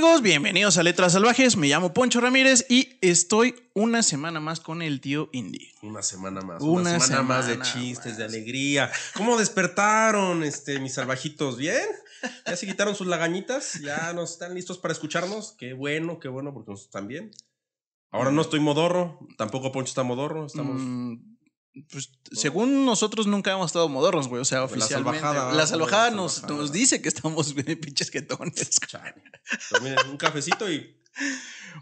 amigos, bienvenidos a Letras Salvajes, me llamo Poncho Ramírez y estoy una semana más con el tío Indy. Una semana más de chistes, de alegría. ¿Cómo despertaron mis salvajitos? ¿Bien? ¿Ya se quitaron sus lagañitas? ¿Ya nos están listos para escucharnos? Qué bueno, porque nosotros también. Ahora no estoy modorro, tampoco Poncho está modorro, estamos... Pues, según nosotros nunca hemos estado modorros, güey. O sea, oficialmente. La salvajada nos dice que estamos bien pinches jetones. Miren, un cafecito y...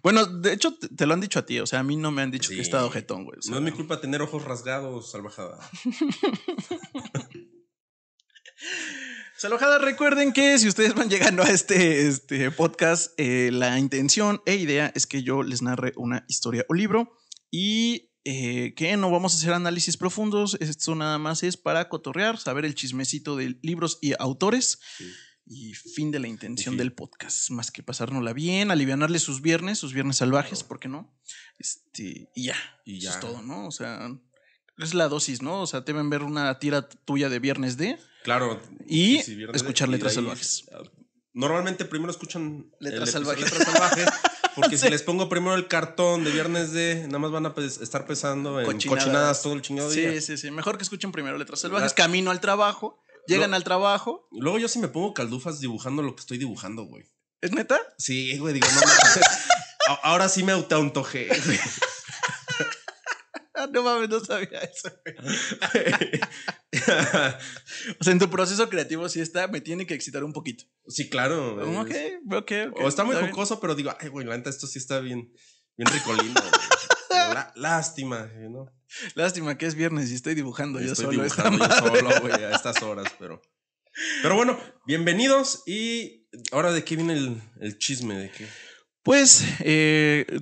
Bueno, de hecho, te lo han dicho a ti. O sea, a mí no me han dicho que he estado jetón, güey. O sea, no es mi culpa tener ojos rasgados, salvajada. Salvajada, recuerden que si ustedes van llegando a este podcast, la intención e idea es que yo les narre una historia o libro y... que no vamos a hacer análisis profundos, esto nada más es para cotorrear, saber el chismecito de libros y autores, sí. Y fin de la intención del podcast, más que pasárnosla bien, alivianarle sus viernes salvajes, claro. ¿Por qué no? Y ya, eso es todo, ¿no? O sea, es la dosis, ¿no? O sea, te ven ver una tira tuya de Viernes de, claro, y sí, escuchar Letras Salvajes. Normalmente primero escuchan Letras Salvajes. Porque sí. Si les pongo primero el cartón de Viernes de, nada más van a estar pesando en cochinadas todo el chingado día. Sí. Mejor que escuchen primero Letras Salvajes, camino al trabajo, llegan al trabajo. Luego yo sí me pongo caldufas dibujando lo que estoy dibujando, güey. ¿Es neta? Sí, güey, digo, no. Ahora sí me autoantojé. No mames, no sabía eso, güey. O sea, en tu proceso creativo sí me tiene que excitar un poquito. Sí, claro. Ok. O está muy jocoso, pero digo, ay, güey, la neta, esto sí está bien ricolino. Lástima, ¿no? Lástima que es viernes y estoy dibujando yo solo güey, a estas horas, pero... Pero bueno, bienvenidos y ahora ¿de qué viene el chisme? ¿De qué? Pues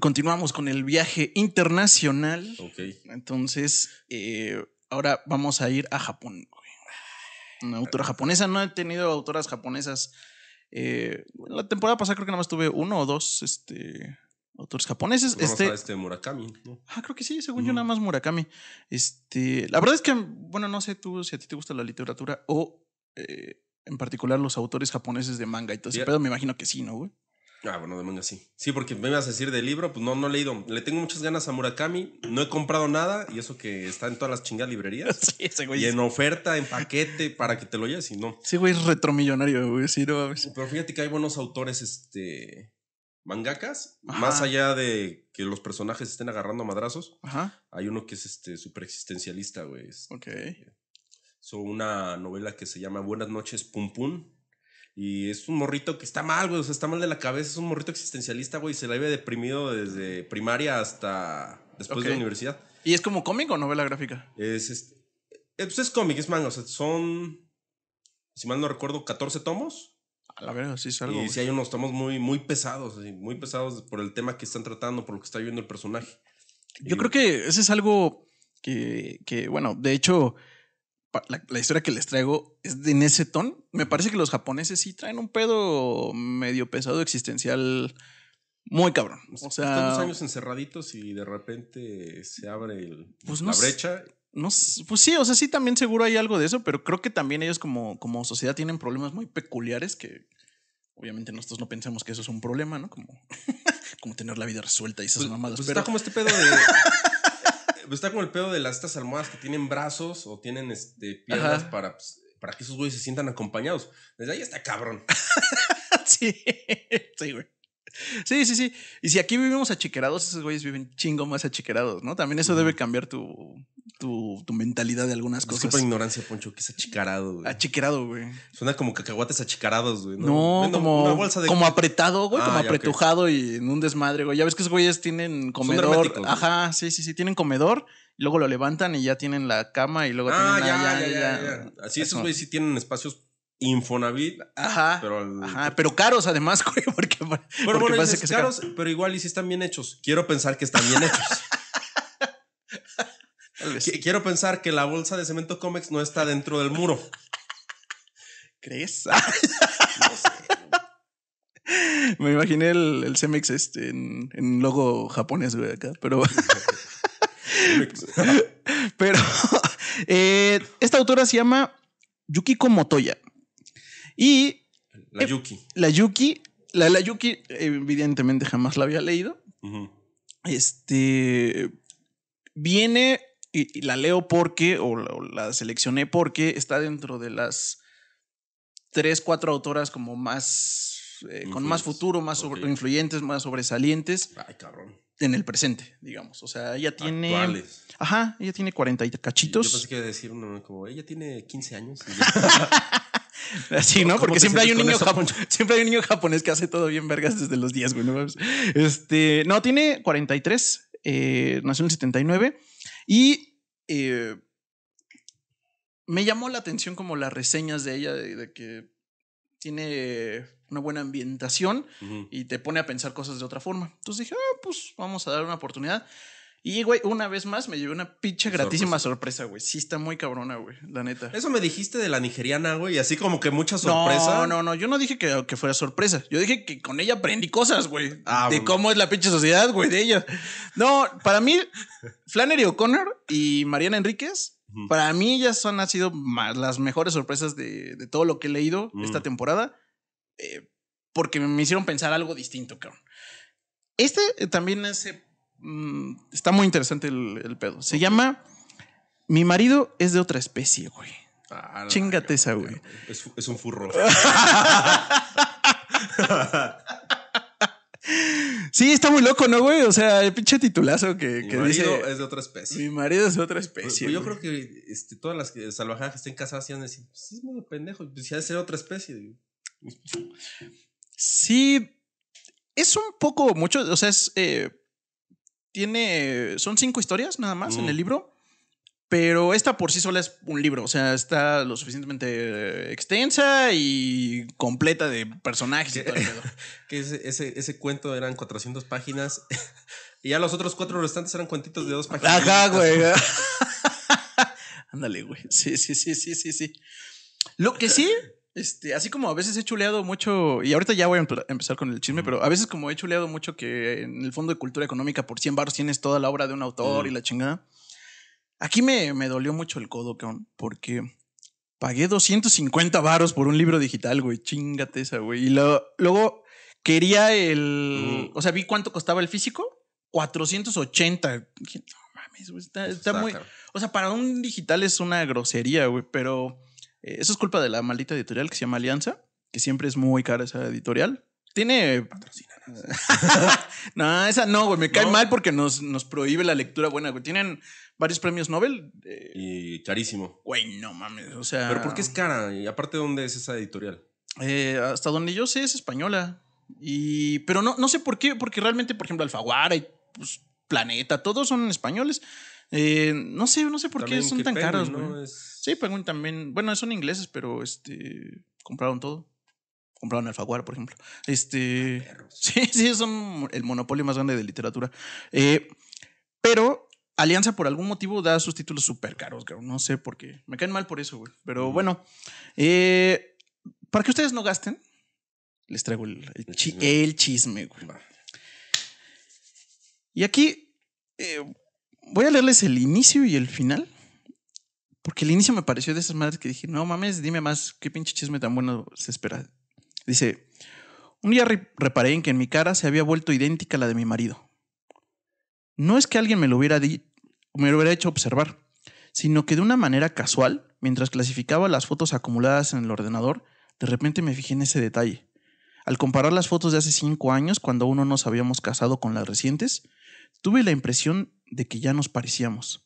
continuamos con el viaje internacional. Okay. Entonces, ahora vamos a ir a Japón. Una autora japonesa, no he tenido autoras japonesas. La temporada pasada creo que nada más tuve uno o dos autores japoneses. Vamos a Murakami, ¿no? Ah, creo que sí, según yo nada más Murakami. La verdad es que, bueno, no sé tú si a ti te gusta la literatura o en particular los autores japoneses de manga y todo ese pedo, me imagino que sí, ¿no, güey? Ah, bueno, de manga sí. Sí, porque me ibas a decir del libro, pues no he leído. Le tengo muchas ganas a Murakami, no he comprado nada y eso que está en todas las chingadas librerías. Sí, ese güey. Y en oferta, en paquete, para que te lo lleves y no. Sí, güey, es retromillonario, güey, sí, no mames. Pero fíjate que hay buenos autores, mangakas, ajá. Más allá de que los personajes estén agarrando madrazos, ajá. Hay uno que es super existencialista, güey. Ok. Una novela que se llama Buenas noches, Pum Pum. Y es un morrito que está mal, güey, o sea, está mal de la cabeza, es un morrito existencialista, güey, se la había deprimido desde primaria hasta después de la universidad. ¿Y es como cómic o novela gráfica? Es cómic, es manga, o sea, son, si mal no recuerdo, 14 tomos. A la verga, sí es algo. Y sí hay unos tomos muy, muy pesados por el tema que están tratando, por lo que está viviendo el personaje. Yo creo que ese es algo que bueno, de hecho... La historia que les traigo es en ese ton. Me parece que los japoneses sí traen un pedo medio pesado existencial muy cabrón. O sea, están 2 años encerraditos y de repente se abre brecha. No, pues sí, o sea, sí también seguro hay algo de eso, pero creo que también ellos como sociedad tienen problemas muy peculiares que obviamente nosotros no pensamos que eso es un problema, ¿no? Como tener la vida resuelta y esas mamadas. Pues pero... Está como este pedo de... Está como el pedo de estas almohadas que tienen brazos o tienen piernas para que esos güeyes se sientan acompañados. Desde ahí está cabrón. Sí, güey. Sí. Y si aquí vivimos achiquerados, esos güeyes viven chingo más achiquerados, ¿no? También eso debe cambiar tu mentalidad de algunas cosas. Es por ignorancia, Poncho, que es achicarado, güey. Achiquerado, güey. Suena como cacahuates achicarados, güey. No, como una bolsa de... Como apretado, güey, como apretujado y en un desmadre, güey. Ya ves que esos güeyes tienen comedor. Ajá, sí, tienen comedor. Y luego lo levantan y ya tienen la cama y luego tienen... Ya. Así esos güeyes sí tienen espacios... Infonavit, pero caros además, güey, porque parece que caros, pero igual y si están bien hechos. Quiero pensar que están bien hechos. Quiero pensar que la bolsa de cemento Comex no está dentro del muro. ¿Crees? No sé. Me imaginé el Cemex en logo japonés, güey, acá, pero... pero esta autora se llama Yukiko Motoya. Y la Yuki La de la Yuki, evidentemente, jamás la había leído. Uh-huh. Viene, y la leo porque, o la seleccioné porque está dentro de las 3-4 autoras como más, con más futuro, más influyentes, más sobresalientes. Ay, cabrón. En el presente, digamos. O sea, ella tiene... Actuales. Ajá, ella tiene 40 y cachitos. Yo pensé que decir uno como, ella tiene 15 años. Y ya... Así, ¿no? Porque siempre hay un niño japonés que hace todo bien vergas desde los 10, güey. ¿No? No, tiene 43, nació en el 79 y me llamó la atención como las reseñas de ella de que tiene una buena ambientación, uh-huh, y te pone a pensar cosas de otra forma. Entonces dije, pues vamos a dar una oportunidad. Y, güey, una vez más me llevé una pinche gratísima sorpresa, güey. Sí está muy cabrona, güey, la neta. Eso me dijiste de la nigeriana, güey, así como que mucha sorpresa. No, yo no dije que fuera sorpresa. Yo dije que con ella aprendí cosas, güey. Ah, de bueno, cómo es la pinche sociedad, güey, de ella. No, para mí, Flannery O'Connor y Mariana Enríquez, uh-huh, para mí ellas han sido las mejores sorpresas de todo lo que he leído, uh-huh, esta temporada. Porque me hicieron pensar algo distinto, cabrón. También hace... Está muy interesante el pedo. Se llama Mi marido es de otra especie, güey. No, chingate esa, güey. Es un furro. Sí, está muy loco, ¿no, güey? O sea, el pinche titulazo que dice... Mi marido es de otra especie. Mi marido es de otra especie. Yo creo que todas las salvajadas que estén casadas iban a decir, sí, es muy pendejo, si ha de ser otra especie, güey. Sí. Es un poco mucho, o sea, es... Son 5 historias nada más, en el libro, pero esta por sí sola es un libro, o sea, está lo suficientemente extensa y completa de personajes y todo el pedo. Que ese cuento eran 400 páginas y ya los otros 4 restantes eran cuentitos de 2 páginas. Ajá, güey. Ándale, güey. Sí. Lo que sí... así como a veces he chuleado mucho, y ahorita ya voy a empezar con el chisme, pero a veces como he chuleado mucho que en el Fondo de Cultura Económica por 100 baros tienes toda la obra de un autor, y la chingada. Aquí me dolió mucho el codo, cabrón, porque pagué 250 baros por un libro digital, güey. Chingate esa, güey. Y luego quería o sea, vi cuánto costaba el físico, 480. Dije, no mames, güey, está muy... Caro. O sea, para un digital es una grosería, güey, pero... Eso es culpa de la maldita editorial que se llama Alianza, que siempre es muy cara esa editorial. Tiene... Patrocinanos. No, esa no, güey. Me cae mal porque nos prohíbe la lectura buena, güey. Tienen varios premios Nobel. Y carísimo. Güey, no mames, o sea... ¿Pero por qué es cara? Y aparte, ¿dónde es esa editorial? Hasta donde yo sé, es española. Pero no sé por qué, porque realmente, por ejemplo, Alfaguara y pues, Planeta, todos son españoles. No sé por también qué son tan Penguin, caros, güey. ¿No? Sí, Penguin también. Bueno, son ingleses, pero compraron todo. Compraron Alfaguara, por ejemplo. Sí, son el monopolio más grande de literatura. Pero Alianza por algún motivo da sus títulos súper caros, güey. No sé por qué. Me caen mal por eso, güey. Pero bueno, para que ustedes no gasten, les traigo el chisme, güey. Y aquí... voy a leerles el inicio y el final, porque el inicio me pareció de esas madres que dije, no mames, dime más, qué pinche chisme tan bueno se espera. Dice, un día reparé en que en mi cara se había vuelto idéntica a la de mi marido. No es que alguien me lo hubiera hecho observar, sino que de una manera casual, mientras clasificaba las fotos acumuladas en el ordenador, de repente me fijé en ese detalle. Al comparar las fotos de hace 5 años, cuando aún no nos habíamos casado, con las recientes, tuve la impresión de que ya nos parecíamos.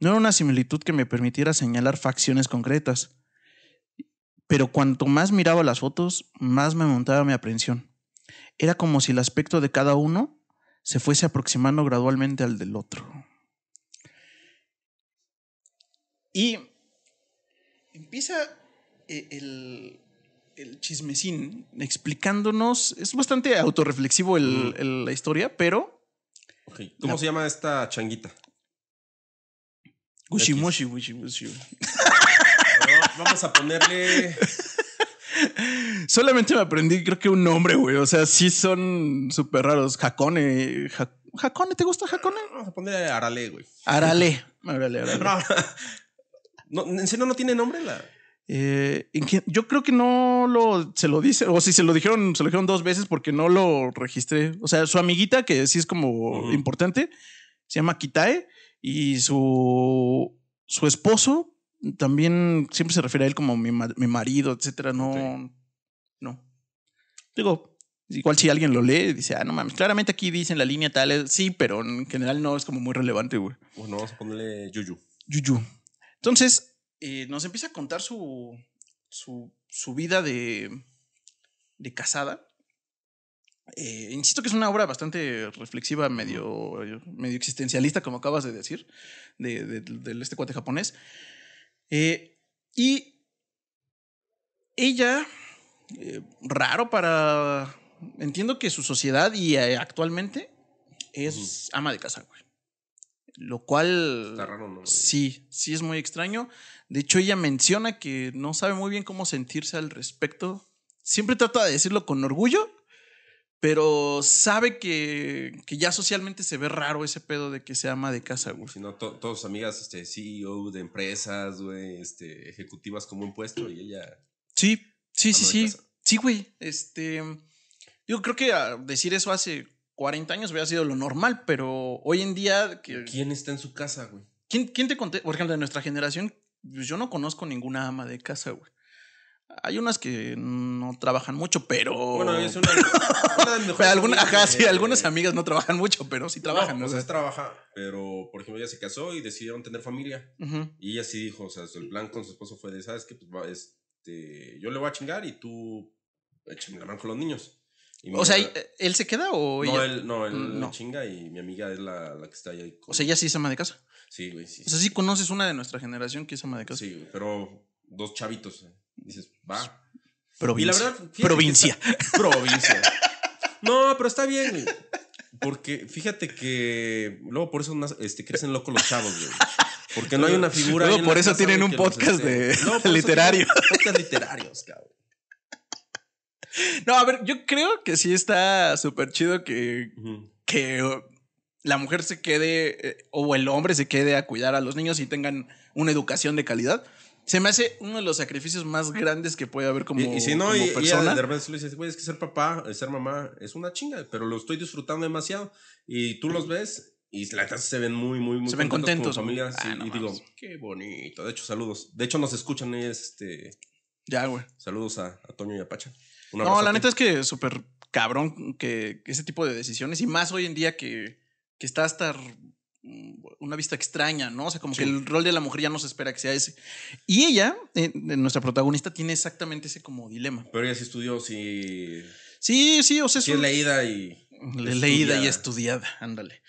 No era una similitud que me permitiera señalar facciones concretas, pero cuanto más miraba las fotos, más me montaba mi aprensión. Era como si el aspecto de cada uno se fuese aproximando gradualmente al del otro. Y empieza el chismecín explicándonos, es bastante autorreflexivo la historia, pero... Okay. ¿Cómo se llama esta changuita? Gushimushi, Gushimushi. Vamos a ponerle... Solamente me aprendí, creo que un nombre, güey. O sea, sí son súper raros. Hakone. ¿Hakone? ¿Te gusta Hakone? Vamos a ponerle Arale, güey. Arale. No, ¿en serio no tiene nombre la...? Yo creo que no se lo dice, o si se lo dijeron 2 veces porque no lo registré. O sea, su amiguita, que sí es como importante, se llama Kitae, y su esposo también siempre se refiere a él como mi marido, etcétera. No, okay. No. Digo, igual si alguien lo lee, dice, ah, no mames, claramente aquí dicen la línea tal, sí, pero en general no es como muy relevante, güey. Bueno, vamos a ponerle Yuyu. Yuyu. Entonces, nos empieza a contar su vida de casada. Insisto que es una obra bastante reflexiva, medio existencialista, como acabas de decir, de este cuate japonés. Y ella, raro para... Entiendo que su sociedad y actualmente es ama de casa, güey. Lo cual... Está raro, ¿no? Sí es muy extraño. De hecho, ella menciona que no sabe muy bien cómo sentirse al respecto. Siempre trata de decirlo con orgullo, pero sabe que ya socialmente se ve raro ese pedo de que se ama de casa, güey. Si no, todas sus amigas, CEO de empresas, güey, ejecutivas con buen puesto, y ella... Sí. Sí, güey. Yo creo que decir eso hace 40 años hubiera sido lo normal, pero hoy en día... ¿Quién está en su casa, güey? ¿Quién te conté? Por ejemplo, de nuestra generación, pues yo no conozco ninguna ama de casa, güey. Hay unas que no trabajan mucho, pero... Bueno, es una algunas amigas no trabajan mucho, pero sí trabajan. No, o sea, trabaja, pero por ejemplo ella se casó y decidieron tener familia. Uh-huh. Y ella sí dijo, o sea, el plan con su esposo fue de, ¿sabes qué? Pues va, yo le voy a chingar y tú échame la mano con los niños. O sea, ¿él se queda o ella? No, él chinga y mi amiga es la que está ahí. O sea, ella sí es ama de casa. Sí, güey, sí. O sea, sí conoces una de nuestra generación que es ama de casa. Sí, pero 2 chavitos. Dices, va. Provincia. Y la verdad, Provincia. No, pero está bien, güey. Porque fíjate que luego por eso crecen locos los chavos, güey. Porque no hay una figura. Luego por eso tienen un podcast literario. Podcast literarios, cabrón. No, a ver, yo creo que sí está súper chido que la mujer se quede o el hombre se quede a cuidar a los niños y tengan una educación de calidad. Se me hace uno de los sacrificios más grandes que puede haber como persona. Y si no, persona. Y de repente le dices, güey, es que ser papá, ser mamá es una chinga, pero lo estoy disfrutando demasiado. Y tú los ves y la casa se ven muy se ven contentos como familia. Ah, sí, no, y digo, qué bonito. De hecho, saludos. De hecho, nos escuchan ellos. Ya, güey. Saludos a Toño y a Pacha. No, la neta es que súper cabrón que ese tipo de decisiones, y más hoy en día que está hasta una vista extraña, ¿no? O sea, como que el rol de la mujer ya no se espera que sea ese. Y ella, nuestra protagonista, tiene exactamente ese como dilema. Pero ella sí estudió, sí. Sí, o sea, sí es leída y estudiada, ándale.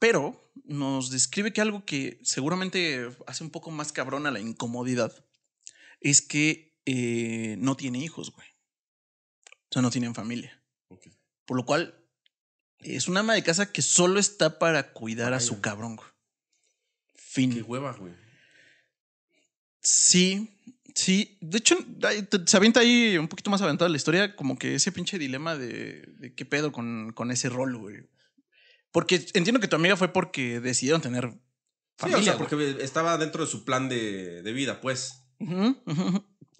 Pero nos describe que algo que seguramente hace un poco más cabrón a la incomodidad es que no tiene hijos, güey. O sea, no tienen familia. Okay. Por lo cual, es una ama de casa que solo está para cuidar a su cabrón, güey. Fin. Qué hueva, güey. Sí. De hecho, se avienta ahí un poquito más aventada la historia, como que ese pinche dilema de qué pedo con ese rol, güey. Porque entiendo que tu amiga fue porque decidieron tener familia. Sí, o sea, porque estaba dentro de su plan de vida, pues. Uh-huh.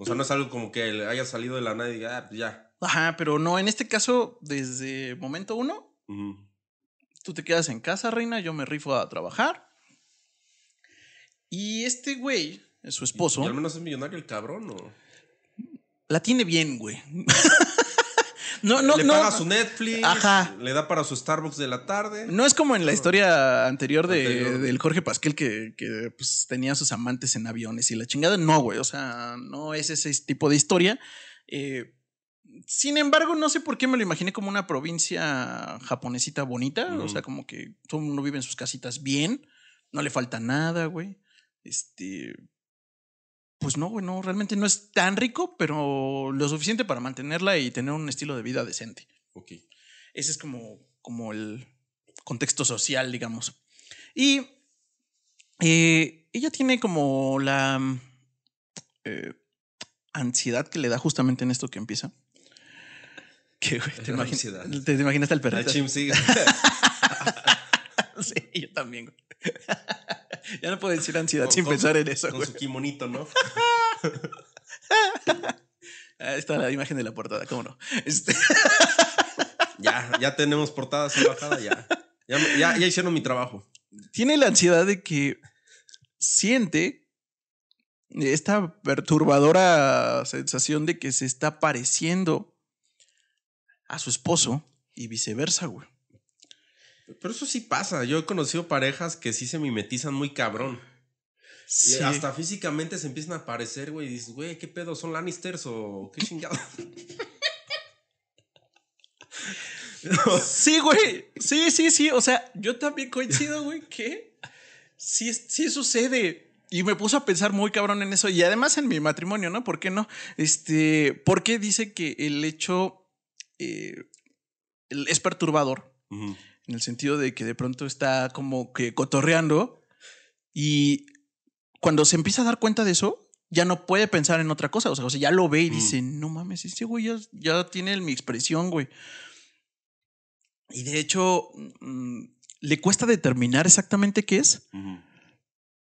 O sea, no es algo como que haya salido de la nada y diga, ah, pues ya. Ajá, pero no, en este caso, desde momento 1, tú te quedas en casa, reina, yo me rifo a trabajar. Y este güey, su esposo... ¿Y al menos es millonario el cabrón, ¿o? La tiene bien, güey. Le paga su Netflix, ajá. Le da para su Starbucks de la tarde. No es como en la historia anterior del Jorge Pasquel que pues, tenía sus amantes en aviones y la chingada. No, güey, o sea, no es ese tipo de historia. Sin embargo, no sé por qué me lo imaginé como una provincia japonesita bonita. O sea, como que todo el mundo vive en sus casitas bien. No le falta nada, güey. Pues no, güey, no, realmente no es tan rico, pero lo suficiente para mantenerla y tener un estilo de vida decente. Ok. Ese es como el contexto social, digamos. Y ella tiene como la ansiedad que le da justamente en esto que empieza. Que, güey, ¿te imaginas el perrito? La chim sigue. Sí, yo también, güey. Ya no puedo decir ansiedad sin pensar en eso. Con su kimonito, ¿no? Ahí está la imagen de la portada, ¿cómo no? Ya tenemos portadas en bajada, ya hicieron mi trabajo. Tiene la ansiedad de que siente esta perturbadora sensación de que se está pareciendo a su esposo y viceversa, güey. Pero eso sí pasa. Yo he conocido parejas que sí se mimetizan muy cabrón. Sí. Y hasta físicamente se empiezan a parecer, güey. Y dices, güey, ¿qué pedo? ¿Son Lannisters o qué chingados? No. Sí, güey. Sí. O sea, yo también coincido, güey, que sí sucede. Y me puso a pensar muy cabrón en eso. Y además en mi matrimonio, ¿no? ¿Por qué no? ¿Por qué dice que el hecho es perturbador? Uh-huh. En el sentido de que de pronto está como que cotorreando y cuando se empieza a dar cuenta de eso, ya no puede pensar en otra cosa. O sea ya lo ve y dice, no mames, este güey ya tiene mi expresión, güey. Y de hecho, le cuesta determinar exactamente qué es,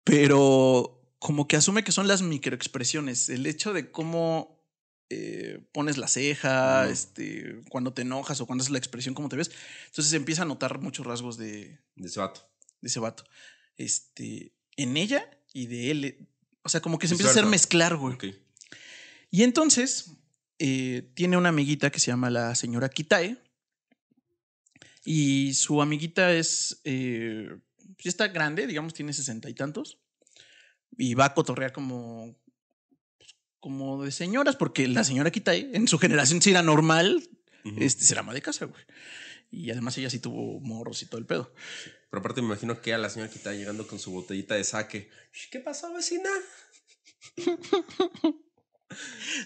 pero como que asume que son las microexpresiones. El hecho de cómo... pones la ceja, cuando te enojas o cuando es la expresión, cómo te ves. Entonces se empieza a notar muchos rasgos de ese vato. En ella y de él. O sea, como que se empieza a hacer mezclar, güey. Okay. Y entonces tiene una amiguita que se llama la señora Kitae. Y su amiguita es... ya está grande, digamos, tiene 60 y tantos. Y va a cotorrear como de señoras, porque la señora Kitae en su generación sí era normal, se era ama de casa, güey. Y además ella sí tuvo morros y todo el pedo. Sí. Pero aparte me imagino que a la señora Kitae llegando con su botellita de sake. ¿Qué pasó, vecina?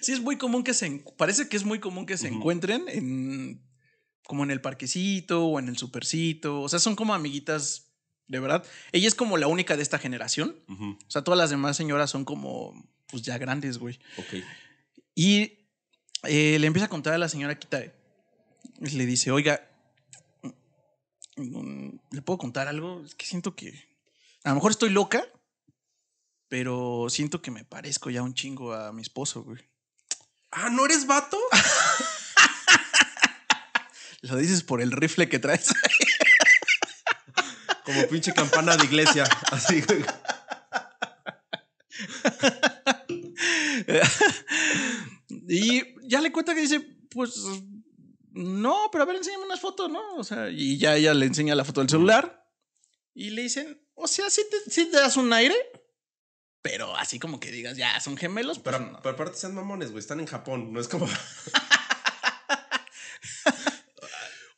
Sí, es muy común que parece que es muy común que se encuentren como en el parquecito o en el supercito. O sea, son como amiguitas de verdad. Ella es como la única de esta generación. O sea, todas las demás señoras son como... pues ya grandes, güey. Ok. Y le empieza a contar a la señora Kitae. Le dice, oiga, ¿le puedo contar algo? Es que siento que... a lo mejor estoy loca, pero siento que me parezco ya un chingo a mi esposo, güey. Ah, ¿no eres vato? Lo dices por el rifle que traes. Como pinche campana de iglesia. Así, güey. Y ya le cuenta que dice, pues no, pero a ver, enséñame unas fotos, ¿no? O sea, y ya ella le enseña la foto del celular y le dicen, o sea, sí te das un aire, pero así como que digas, ya son gemelos, pero pues no. Pero aparte sean mamones, güey, están en Japón, no es como...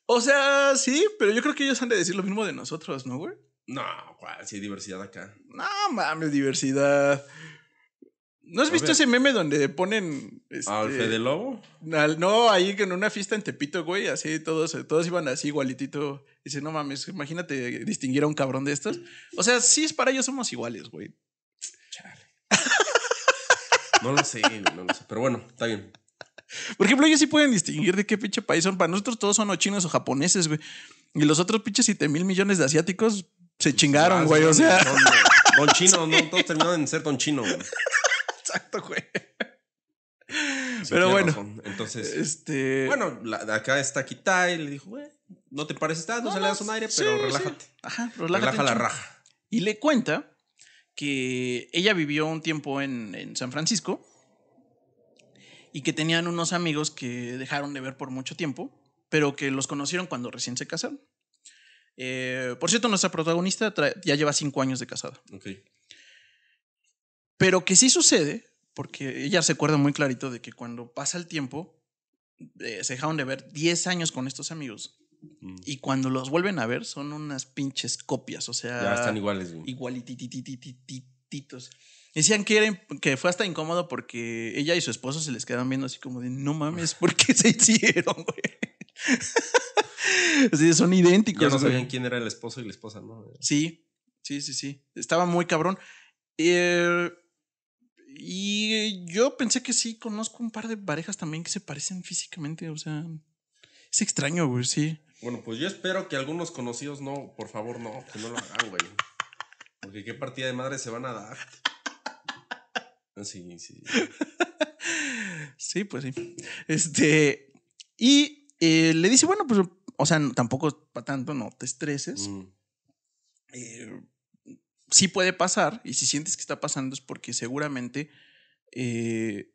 O sea, sí, pero yo creo que ellos han de decir lo mismo de nosotros, ¿no, güey? No, güey, sí hay diversidad acá. No mames, diversidad. ¿No has visto ese meme donde ponen... ¿al Fede Lobo? No, ahí en una fiesta en Tepito, güey, así todos iban así igualitito. Dice, no mames, imagínate distinguir a un cabrón de estos. O sea, sí, es para ellos somos iguales, güey. Chale. No lo sé, pero bueno, está bien. Por ejemplo, ellos sí pueden distinguir de qué pinche país son. Para nosotros todos son o chinos o japoneses, güey. Y los otros pinches 7,000,000,000 de asiáticos se chingaron, güey, o sea... Don Chino, sí. No, todos terminaron en ser Don Chino, güey. Exacto, güey. Sí, pero bueno, razón. Entonces, bueno, acá está Kitae. Le dijo, güey, no te pareces tanto, no le das un aire, sí, pero relájate. Sí. Ajá, relájate. Relaja la raja. Y le cuenta que ella vivió un tiempo en San Francisco y que tenían unos amigos que dejaron de ver por mucho tiempo, pero que los conocieron cuando recién se casaron. Por cierto, nuestra protagonista ya lleva 5 años de casada. Ok. Pero que sí sucede, porque ella se acuerda muy clarito de que cuando pasa el tiempo, se dejaron de ver 10 años con estos amigos. Y cuando los vuelven a ver, son unas pinches copias, o sea... ya están iguales, güey. Igualitititititos. Decían que fue hasta incómodo porque ella y su esposo se les quedan viendo así como de, no mames, ¿por qué se hicieron, güey? Así son idénticos. Ya no sabían, güey, quién era el esposo y la esposa, ¿no? Sí. Estaba muy cabrón. Y yo pensé que sí, conozco un par de parejas también que se parecen físicamente, o sea, es extraño, güey, sí. Bueno, pues yo espero que algunos conocidos no, por favor, no, que no lo hagan, güey. Porque qué partida de madre se van a dar. Sí, sí. Sí, pues sí. Y le dice, bueno, pues, o sea, tampoco para tanto, no te estreses. Sí puede pasar, y si sientes que está pasando es porque seguramente el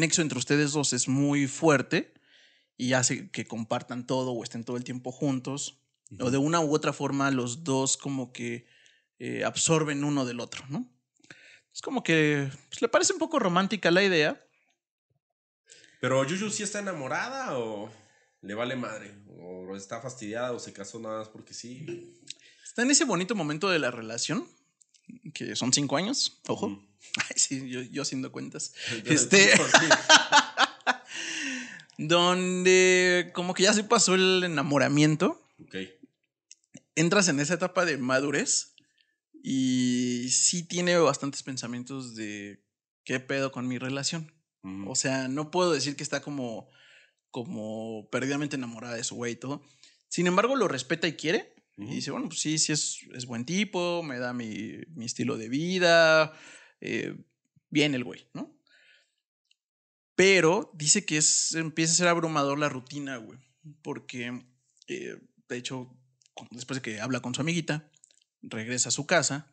nexo entre ustedes dos es muy fuerte y hace que compartan todo o estén todo el tiempo juntos, o de una u otra forma los dos como que absorben uno del otro, ¿no? Es como que pues, le parece un poco romántica la idea. Pero Yuyu sí está enamorada o le vale madre, o está fastidiada o se casó nada más porque sí. Está en ese bonito momento de la relación, que son 5 años, ojo. Ay, sí, yo haciendo cuentas. Donde como que ya se pasó el enamoramiento. Ok. Entras en esa etapa de madurez y sí tiene bastantes pensamientos de qué pedo con mi relación. O sea, no puedo decir que está como perdidamente enamorada de su güey y todo. Sin embargo, lo respeta y quiere. Y dice, bueno, pues sí es buen tipo, me da mi estilo de vida, bien el güey, ¿no? Pero dice que empieza a ser abrumador la rutina, güey, porque, de hecho, después de que habla con su amiguita, regresa a su casa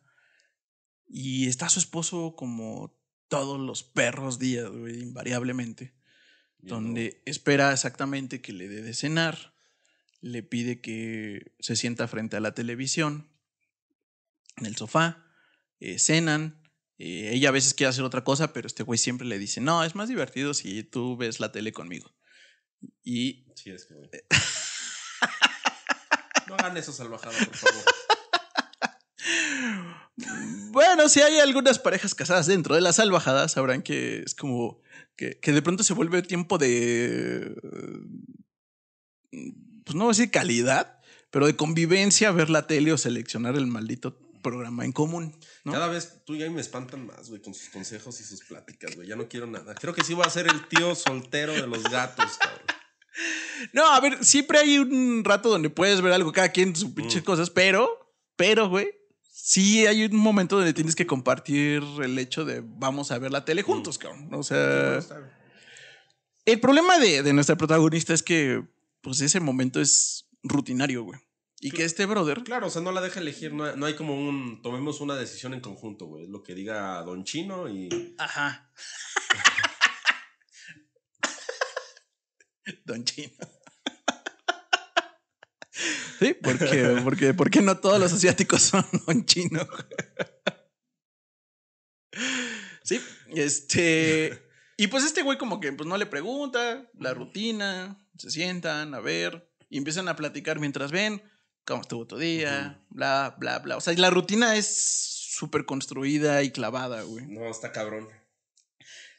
y está su esposo como todos los perros días, güey, invariablemente, bien, donde no espera exactamente que le dé de cenar. Le pide que se sienta frente a la televisión, en el sofá, cenan. Ella a veces quiere hacer otra cosa, pero este güey siempre le dice, no, es más divertido si tú ves la tele conmigo. Y... sí, es que güey. No hagan eso, salvajada, por favor. Bueno, si hay algunas parejas casadas dentro de las salvajadas, sabrán que es como que de pronto se vuelve tiempo de... pues no voy a decir calidad, pero de convivencia, ver la tele o seleccionar el maldito programa en común, ¿no? Cada vez tú y ahí me espantan más, güey, con sus consejos y sus pláticas, güey. Ya no quiero nada. Creo que sí voy a ser el tío soltero de los gatos, cabrón. No, a ver, siempre hay un rato donde puedes ver algo, cada quien sus pinches cosas, pero, güey, sí hay un momento donde tienes que compartir el hecho de vamos a ver la tele juntos, cabrón. O sea, el problema de nuestra protagonista es que pues ese momento es rutinario, güey. Y claro, que este brother... claro, o sea, no la deja elegir. No hay como un... tomemos una decisión en conjunto, güey. Lo que diga Don Chino y... ajá. Don Chino. Sí, porque no todos los asiáticos son Don Chino. Sí, y pues este güey como que pues no le pregunta, la rutina... se sientan a ver y empiezan a platicar mientras ven cómo estuvo tu día, bla, bla, bla. O sea, la rutina es súper construida y clavada, güey. No, está cabrón.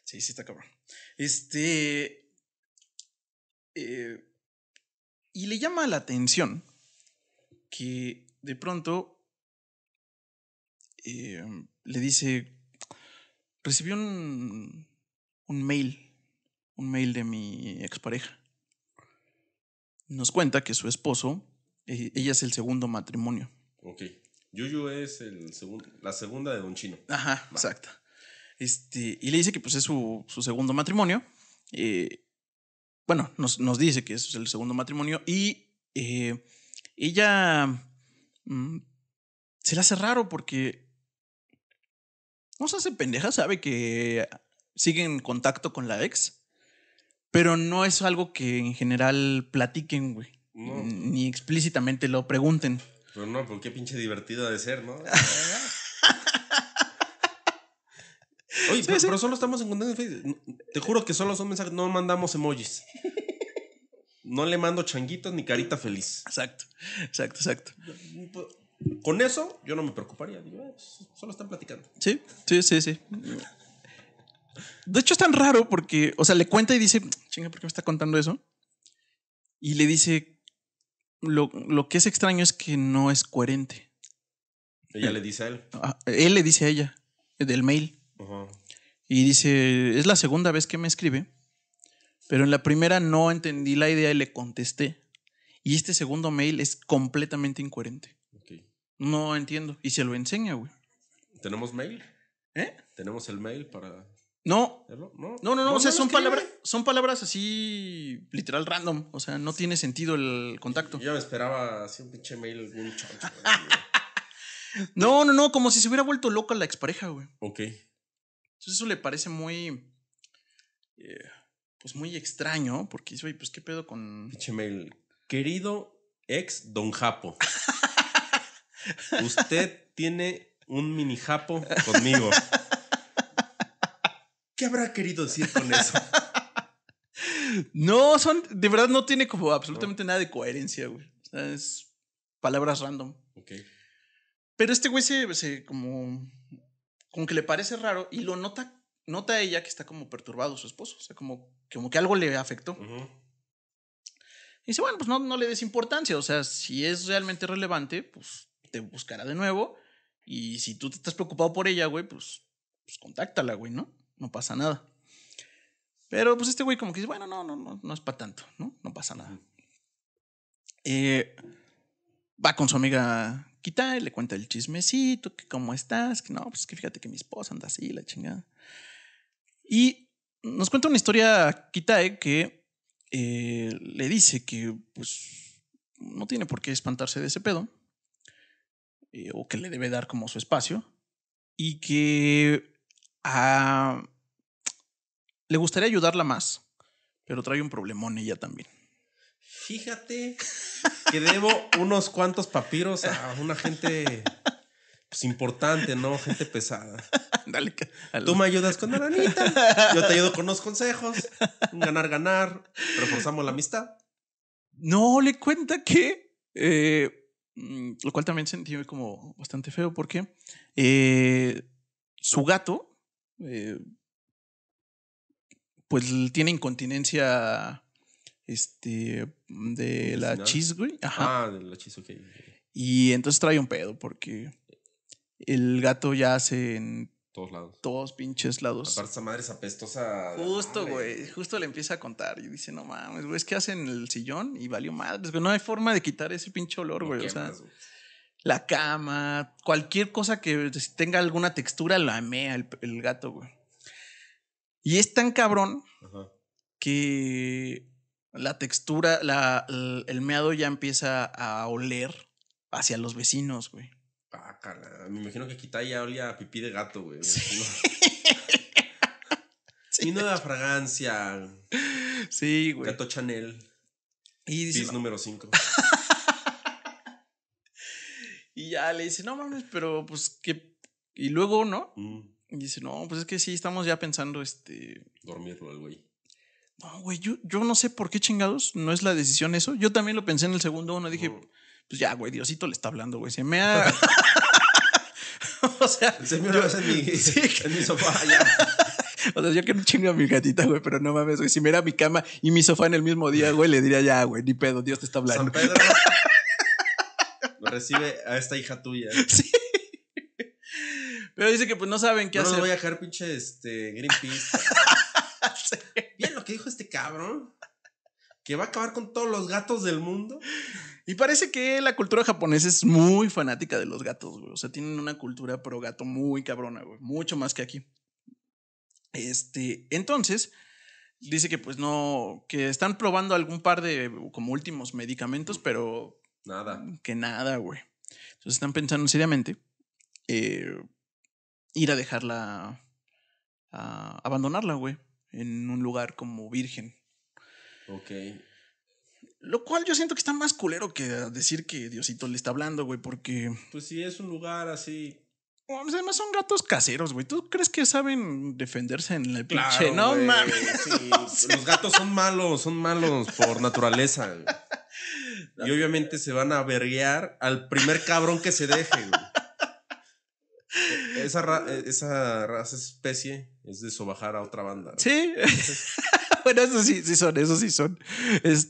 Sí, sí está cabrón. Y le llama la atención que de pronto le dice, recibí un mail de mi expareja. Nos cuenta que su esposo, ella es el segundo matrimonio. Ok. Yuyu es la segunda de Don Chino. Ajá, exacto. Y le dice que pues es su segundo matrimonio. Bueno, nos dice que es el segundo matrimonio. Y ella se le hace raro porque no se hace pendeja, sabe que sigue en contacto con la ex. Pero no es algo que en general platiquen, güey. No. Ni explícitamente lo pregunten. Pero no, porque pinche divertido ha de ser, ¿no? Oye, sí, pero solo estamos encontrando en Facebook. Te juro que solo son mensajes, no mandamos emojis. No le mando changuitos ni carita feliz. Exacto. Con eso yo no me preocuparía. Digo, solo están platicando. Sí. De hecho es tan raro porque, o sea, le cuenta y dice, chinga, ¿por qué me está contando eso? Y le dice, lo que es extraño es que no es coherente. Ella le dice a él. Él le dice a ella, del mail. Uh-huh. Y dice, es la segunda vez que me escribe, pero en la primera no entendí la idea y le contesté. Y este segundo mail es completamente incoherente. Okay. No entiendo. Y se lo enseña, güey. ¿Tenemos mail? ¿Eh? ¿Tenemos el mail para...? No. ¿Verlo? No. No, o sea, son palabras así, literal, random. O sea, no tiene sentido el contacto. Yo esperaba así un pinche mail, un choncho. No, como si se hubiera vuelto loca la expareja, güey. Ok. Entonces eso le parece muy... pues muy extraño, porque dice, oye, pues qué pedo con... Pinche mail. Querido ex Don Japo. Usted tiene un mini japo conmigo. ¿Qué habrá querido decir con eso? No, de verdad no tiene como absolutamente nada de coherencia, güey. O sea, es palabras random. Ok. Pero este güey se como que le parece raro y lo nota ella que está como perturbado su esposo. O sea, como que algo le afectó. Uh-huh. Y dice, bueno, pues no le des importancia. O sea, si es realmente relevante, pues te buscará de nuevo. Y si tú te estás preocupado por ella, güey, pues contáctala, güey, ¿no? No pasa nada. Pero pues este güey como que dice, bueno, no es para tanto, ¿no? No pasa nada. Va con su amiga Kita y le cuenta el chismecito, que cómo estás, que no, pues que fíjate que mi esposa anda así, la chingada. Y nos cuenta una historia Kitae que le dice que pues no tiene por qué espantarse de ese pedo, o que le debe dar como su espacio, y que le gustaría ayudarla más, pero trae un problemón ella también. Fíjate que debo unos cuantos papiros a una gente pues, importante, ¿no? Gente pesada. Dale. Tú me ayudas con Aranita. Yo te ayudo con unos consejos. Ganar. Reforzamos la amistad. No, le cuenta que... lo cual también sentí como bastante feo porque su gato pues tiene incontinencia... de la chis, güey. Ajá. Ah, de la chis, ok. Y entonces trae un pedo porque el gato ya hace en todos lados. Todos pinches lados. Aparte esa madre es apestosa. Justo, güey. Justo le empieza a contar y dice, no mames, güey, es que hacen el sillón y valió madres, güey. No hay forma de quitar ese pinche olor, güey. No, o sea, la cama, cualquier cosa que tenga alguna textura, la mea el gato, güey. Y es tan cabrón que... La textura, el meado ya empieza a oler hacia los vecinos, güey. Ah, cara, me imagino que Kitay ya olía a pipí de gato, güey. Sí. Mi nueva fragancia. Sí, güey. Gato Chanel. Y dice, número 5. Y ya le dice, no mames, pero pues que... Y luego, ¿no? Y dice, no, pues es que sí, estamos ya pensando, dormirlo al güey. No, güey, yo no sé por qué chingados no es la decisión eso. Yo también lo pensé en el segundo uno. Dije, pues ya, güey, Diosito le está hablando, güey. Se me ha... O sea... Se me va en mi sofá ya. O sea, yo quiero chingar a mi gatita, güey, pero no mames, güey. Si me era mi cama y mi sofá en el mismo día, güey, le diría ya, güey, ni pedo, Dios te está hablando. San Pedro recibe a esta hija tuya. Sí. Pero dice que pues no saben qué hacer. No voy a dejar pinche Greenpeace. Sí. Bien lo que dijo este cabrón, que va a acabar con todos los gatos del mundo. Y parece que la cultura japonesa es muy fanática de los gatos, güey. O sea, tienen una cultura pro gato muy cabrona, güey. Mucho más que aquí. Entonces, dice que pues no, que están probando algún par de como últimos medicamentos, pero nada. Que nada, güey. Entonces están pensando seriamente ir a dejarla, a abandonarla, güey. En un lugar como virgen. Ok. Lo cual yo siento que está más culero que decir que Diosito le está hablando, güey, porque... Pues sí, es un lugar así... Además son gatos caseros, güey. ¿Tú crees que saben defenderse en la pinche? Claro, no mames. Sí. O sea... Los gatos son malos por naturaleza, güey. Y obviamente se van a verguear al primer cabrón que se deje, güey. Esa raza, esa especie... Es de sobajar a otra banda. Sí. Bueno, eso sí son.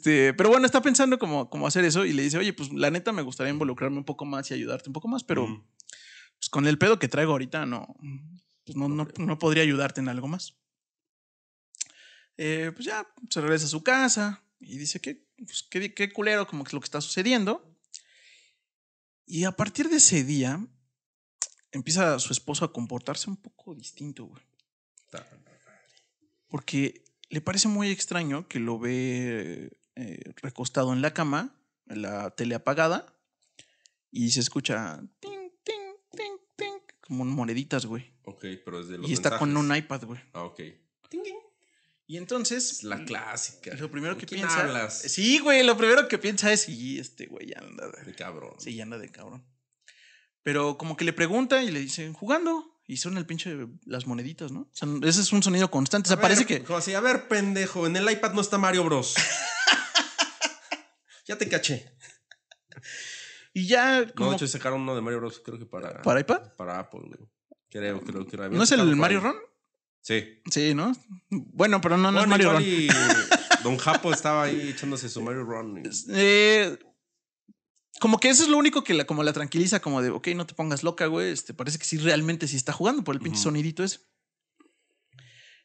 Pero bueno, está pensando como hacer eso y le dice, oye, pues la neta me gustaría involucrarme un poco más y ayudarte un poco más, pero pues, con el pedo que traigo ahorita no podría ayudarte en algo más. Pues ya se regresa a su casa y dice que pues, qué culero como que es lo que está sucediendo. Y a partir de ese día, empieza su esposo a comportarse un poco distinto, güey. Porque le parece muy extraño que lo ve recostado en la cama, la tele apagada, y se escucha ting, ting, ting, ting, como moneditas, güey. Ok, pero desde los mensajes. Y está con un iPad, güey. Ah, ok. Ting, ting. Y entonces... la clásica. Lo primero que piensa... ¿Quién hablas? Sí, güey, lo primero que piensa es... Y este güey ya anda de cabrón. Sí, ya anda de cabrón. Pero como que le pregunta y le dicen... ¿Jugando? Y suena el pinche de las moneditas, ¿no? O sea, ese es un sonido constante. O sea, parece que... Así, a ver, pendejo, en el iPad no está Mario Bros. Ya te caché. Y ya... como... No, de hecho, sacaron uno de Mario Bros, creo que para... ¿Para iPad? Para Apple, güey. Creo que era... ¿No es el Mario Run? Sí. Sí, ¿no? Bueno, pero no, bueno, es Mario Run. Y Don Japo estaba ahí echándose su Mario Run. Y... como que eso es lo único que como la tranquiliza, como de, ok, no te pongas loca, güey. Parece que sí, realmente sí está jugando por el pinche sonidito ese.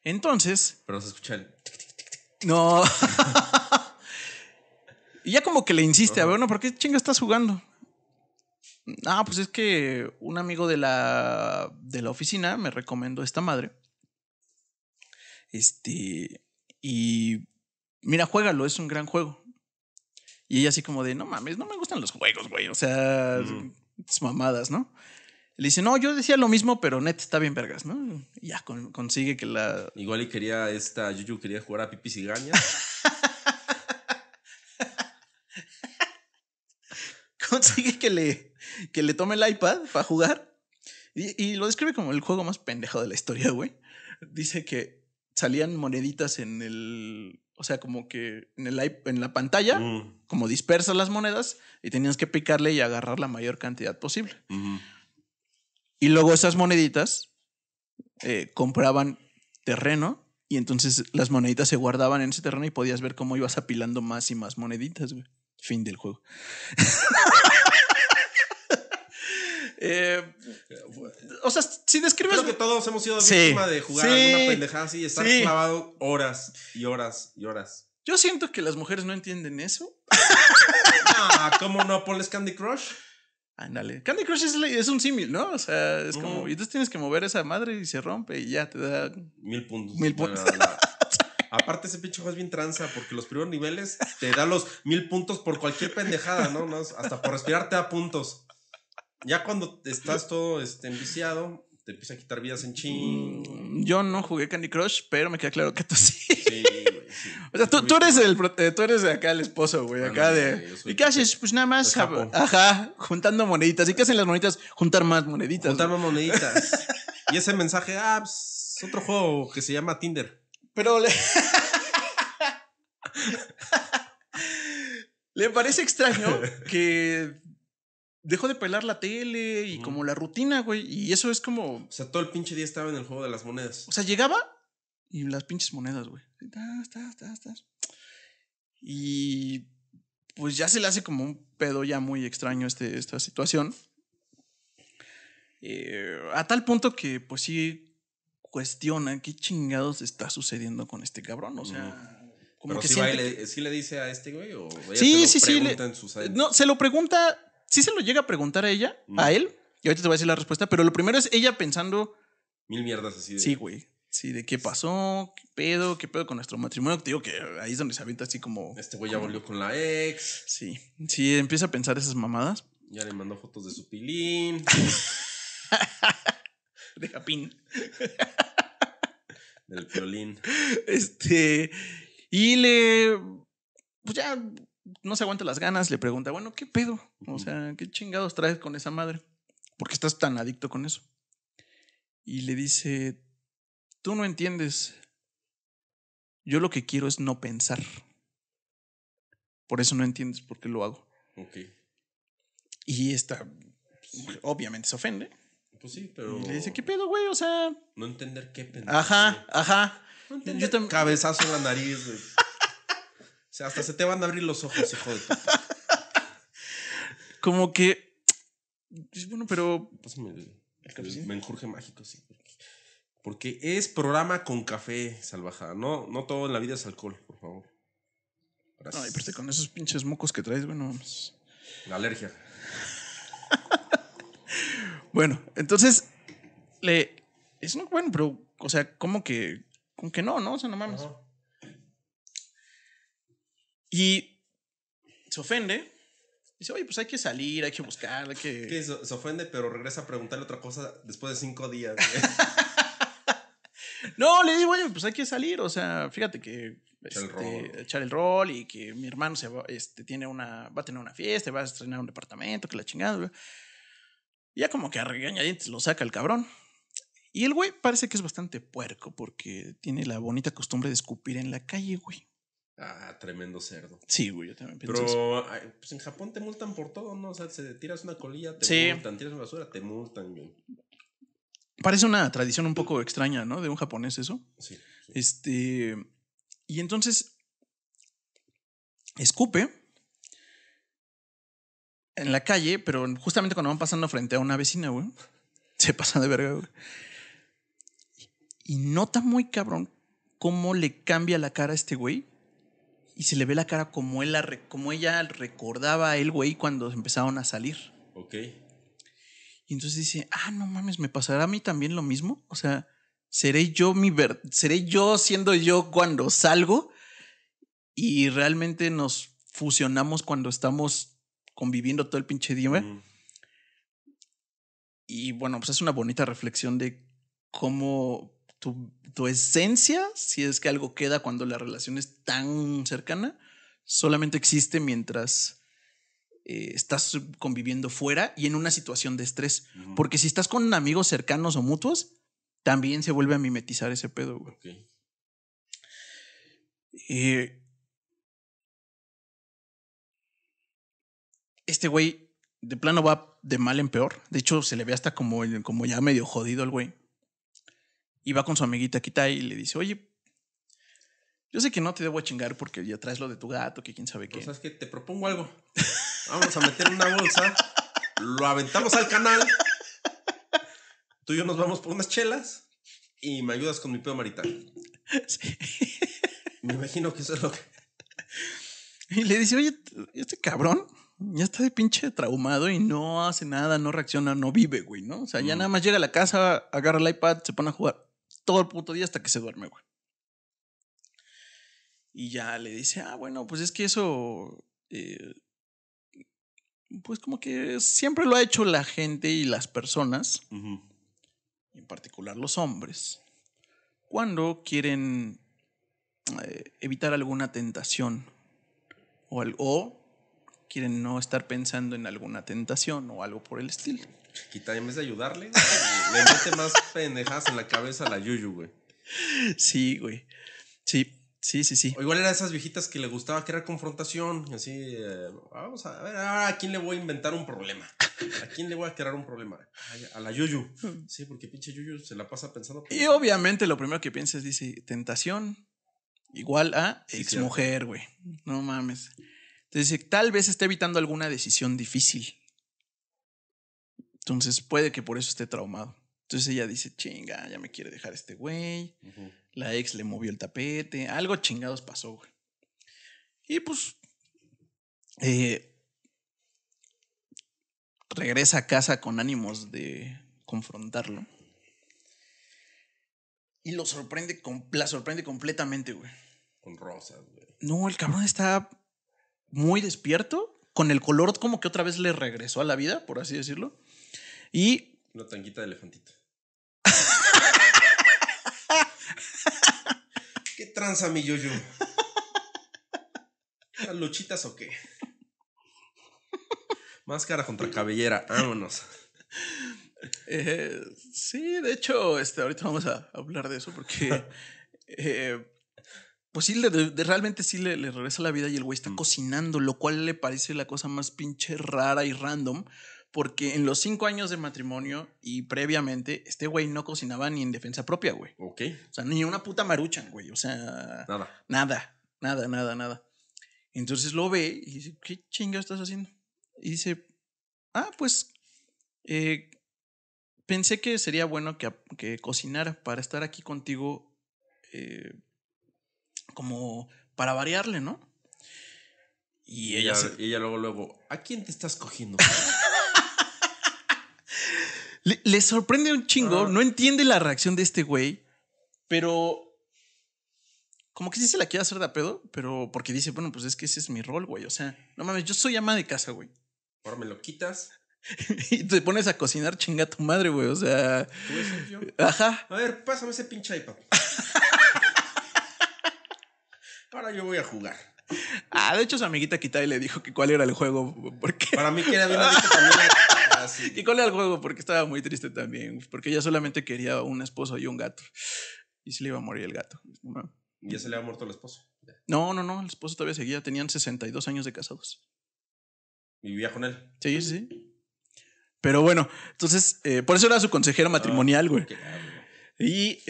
Entonces... Pero se escucha el... No. Y ya como que le insiste, a ver, no, ¿por qué chinga estás jugando? Ah, pues es que un amigo de la oficina me recomendó esta madre. Y mira, juégalo, es un gran juego. Y ella así como de, no mames, no me gustan los juegos, güey. O sea, tus mamadas, ¿no? Le dice, no, yo decía lo mismo, pero neta está bien vergas, ¿no? Y ya consigue que la... Igual y quería Yuyu quería jugar a Pipi Cigaña. Consigue que le tome el iPad para jugar. Y lo describe como el juego más pendejo de la historia, güey. Dice que salían moneditas en el... O sea, como que en la pantalla, como dispersas las monedas y tenías que picarle y agarrar la mayor cantidad posible. Y luego esas moneditas compraban terreno y entonces las moneditas se guardaban en ese terreno y podías ver cómo ibas apilando más y más moneditas, güey. Fin del juego. O sea, si describes... Creo que todos hemos sido víctima de jugar alguna pendejada así y estar clavado horas y horas y horas. Yo siento que las mujeres no entienden eso. Ah, ¿cómo no? Ponles Candy Crush. Ándale. Candy Crush es un símil, ¿no? O sea, es como... Y entonces tienes que mover esa madre y se rompe y ya te da... 1000 puntos. 1000 puntos. Aparte ese pinche juego es bien tranza porque los primeros niveles te da los 1000 puntos por cualquier pendejada, ¿no? Hasta por respirar te da puntos. Ya cuando estás todo enviciado, te empieza a quitar vidas en ching. Yo no jugué Candy Crush, pero me queda claro que tú sí. Sí, güey. Sí. O sea, tú eres de acá el esposo, güey. Acá de... ¿Y qué haces? Pues nada más, ajá, juntando moneditas. ¿Y qué hacen las moneditas? Juntar más moneditas. Juntar más moneditas. Y ese mensaje, es otro juego que se llama Tinder. Pero le parece extraño que... Dejó de pelar la tele y como la rutina, güey. Y eso es como... O sea, todo el pinche día estaba en el juego de las monedas. O sea, llegaba y las pinches monedas, güey. Y pues ya se le hace como un pedo ya muy extraño esta situación. A tal punto que pues sí cuestiona qué chingados está sucediendo con este cabrón. O sea... Como pero que sí, ¿sí le dice a este güey o ella se lo pregunta en sus... No, se lo pregunta... Sí se lo llega a preguntar a ella, a él. Y ahorita te voy a decir la respuesta. Pero lo primero es ella pensando... 1000 mierdas así de... Sí, güey. Sí, de qué pasó, qué pedo con nuestro matrimonio. Te digo que ahí es donde se avienta así como... Este güey ya volvió con la ex. Sí. Sí, empieza a pensar esas mamadas. Ya le mandó fotos de su pilín. De Japín. Del piolín. Y le... Pues ya... No se aguanta las ganas, le pregunta, bueno, ¿qué pedo? O sea, ¿qué chingados traes con esa madre? ¿Por qué estás tan adicto con eso? Y le dice, tú no entiendes. Yo lo que quiero es no pensar. Por eso no entiendes por qué lo hago. Ok. Y esta, pues, obviamente se ofende. Pues sí, pero... Y le dice, ¿qué pedo, güey? O sea... No entender qué pendejo. Ajá. No entender. Cabezazo en la nariz, güey. O sea, hasta se te van a abrir los ojos, hijo de puta. Como que... Bueno, pero... Pásame el menjurje mágico, sí. Porque es programa con café, salvajada. No, no todo en la vida es alcohol, por favor. Gracias. Ay, pero con esos pinches mocos que traes, bueno... La alergia. Bueno, entonces, es no, bueno, pero, o sea, ¿cómo que? Con que no, ¿no? O sea, no mames. Ajá. Y se ofende. Dice, oye, pues hay que salir, hay que buscar, hay que... ¿Qué? Se ofende, pero regresa a preguntarle otra cosa después de 5 días. No, le digo, oye, pues hay que salir, o sea, fíjate que... echar el rol y que mi hermano se va, va a tener una fiesta, va a estrenar un departamento, que la chingada. Y ya como que a regañadientes lo saca el cabrón. Y el güey parece que es bastante puerco porque tiene la bonita costumbre de escupir en la calle, güey. Ah, tremendo cerdo. Sí, güey, yo también pienso eso. Pero pues en Japón te multan por todo, ¿no? O sea, si tiras una colilla, multan, tiras una basura, te multan, güey. Parece una tradición un poco extraña, ¿no? De un japonés eso. Sí, sí. Y entonces escupe en la calle, pero justamente cuando van pasando frente a una vecina, güey, se pasa de verga, güey. Y nota muy cabrón cómo le cambia la cara a este güey. Y se le ve la cara como como ella recordaba a él, güey, cuando empezaron a salir. Ok. Y entonces dice, ah, no mames, ¿me pasará a mí también lo mismo? O sea, ¿seré yo siendo yo cuando salgo? Y realmente nos fusionamos cuando estamos conviviendo todo el pinche día, güey. Mm. Y bueno, pues es una bonita reflexión de cómo... Tu esencia, si es que algo queda cuando la relación es tan cercana, solamente existe mientras estás conviviendo fuera y en una situación de estrés. Uh-huh. Porque si estás con amigos cercanos o mutuos, también se vuelve a mimetizar ese pedo, güey. Okay. Este güey de plano va de mal en peor. De hecho, se le ve hasta como ya medio jodido el güey. Y va con su amiguita Kitai y le dice, oye, yo sé que no te debo chingar porque ya traes lo de tu gato, que quién sabe qué. O sea, es que te propongo algo. Vamos a meter una bolsa, lo aventamos al canal, tú y yo nos vamos por unas chelas y me ayudas con mi pedo marital. Sí. Me imagino que eso es lo que... Y le dice, oye, este cabrón ya está de pinche traumado y no hace nada, no reacciona, no vive, güey, ¿no? O sea, ya nada más llega a la casa, agarra el iPad, se pone a jugar todo el puto día hasta que se duerme, güey. Y ya le dice, ah, bueno, pues es que eso... pues como que siempre lo ha hecho la gente y las personas, uh-huh, en particular los hombres, cuando quieren evitar alguna tentación o quieren no estar pensando en alguna tentación o algo por el estilo. Quita, en vez de ayudarle, le mete más pendejadas en la cabeza a la Yuyu, güey. Sí, güey. Sí. O igual era de esas viejitas que le gustaba crear confrontación. Así, vamos a ver, ahora a quién le voy a inventar un problema. ¿A quién le voy a crear un problema? A la Yuyu. Sí, porque pinche Yuyu se la pasa pensando. Y obviamente lo primero que piensas, dice, tentación igual a exmujer, güey. No mames. Entonces, tal vez esté evitando alguna decisión difícil. Entonces, puede que por eso esté traumado. Entonces, ella dice, chinga, ya me quiere dejar este güey. Uh-huh. La ex le movió el tapete. Algo chingados pasó, güey. Y, pues, regresa a casa con ánimos de confrontarlo. Y lo sorprende, la sorprende completamente, güey. Con rosas, güey. No, el cabrón está... muy despierto, con el color como que otra vez le regresó a la vida, por así decirlo. Y... una tanguita de elefantito. ¿Qué tranza, mi Yuyu? ¿Las luchitas o qué? Máscara contra cabellera, vámonos. Sí, de hecho, ahorita vamos a hablar de eso porque... pues sí, realmente sí le regresa la vida y el güey está cocinando, lo cual le parece la cosa más pinche rara y random, porque en los 5 años de matrimonio y previamente, este güey no cocinaba ni en defensa propia, güey. Ok. O sea, ni una puta maruchan, güey. O sea... Nada. Entonces lo ve y dice, ¿qué chinga estás haciendo? Y dice, ah, pues... pensé que sería bueno que cocinara para estar aquí contigo... como para variarle, ¿no? Y ella luego, ¿a quién te estás cogiendo? Le sorprende un chingo, no entiende la reacción de este güey, pero como que sí se la quiere hacer de a pedo, pero porque dice, bueno, pues es que ese es mi rol, güey. O sea, no mames, yo soy ama de casa, güey. Ahora me lo quitas. Y te pones a cocinar, chinga tu madre, güey. O sea... ¿Tú ves, Sergio? Ajá. A ver, pásame ese pinche iPad. Ahora yo voy a jugar. Ah, de hecho su amiguita Kitai le dijo que cuál era el juego porque... Para mí que era bien adicto también. Así. ¿Y cuál era el juego? Porque estaba muy triste también. Porque ella solamente quería un esposo y un gato. Y se le iba a morir el gato. ¿Y ya se le había muerto el esposo? No, el esposo todavía seguía. Tenían 62 años de casados. ¿Y vivía con él? Sí. Pero bueno, entonces, por eso era su consejero matrimonial, güey. Y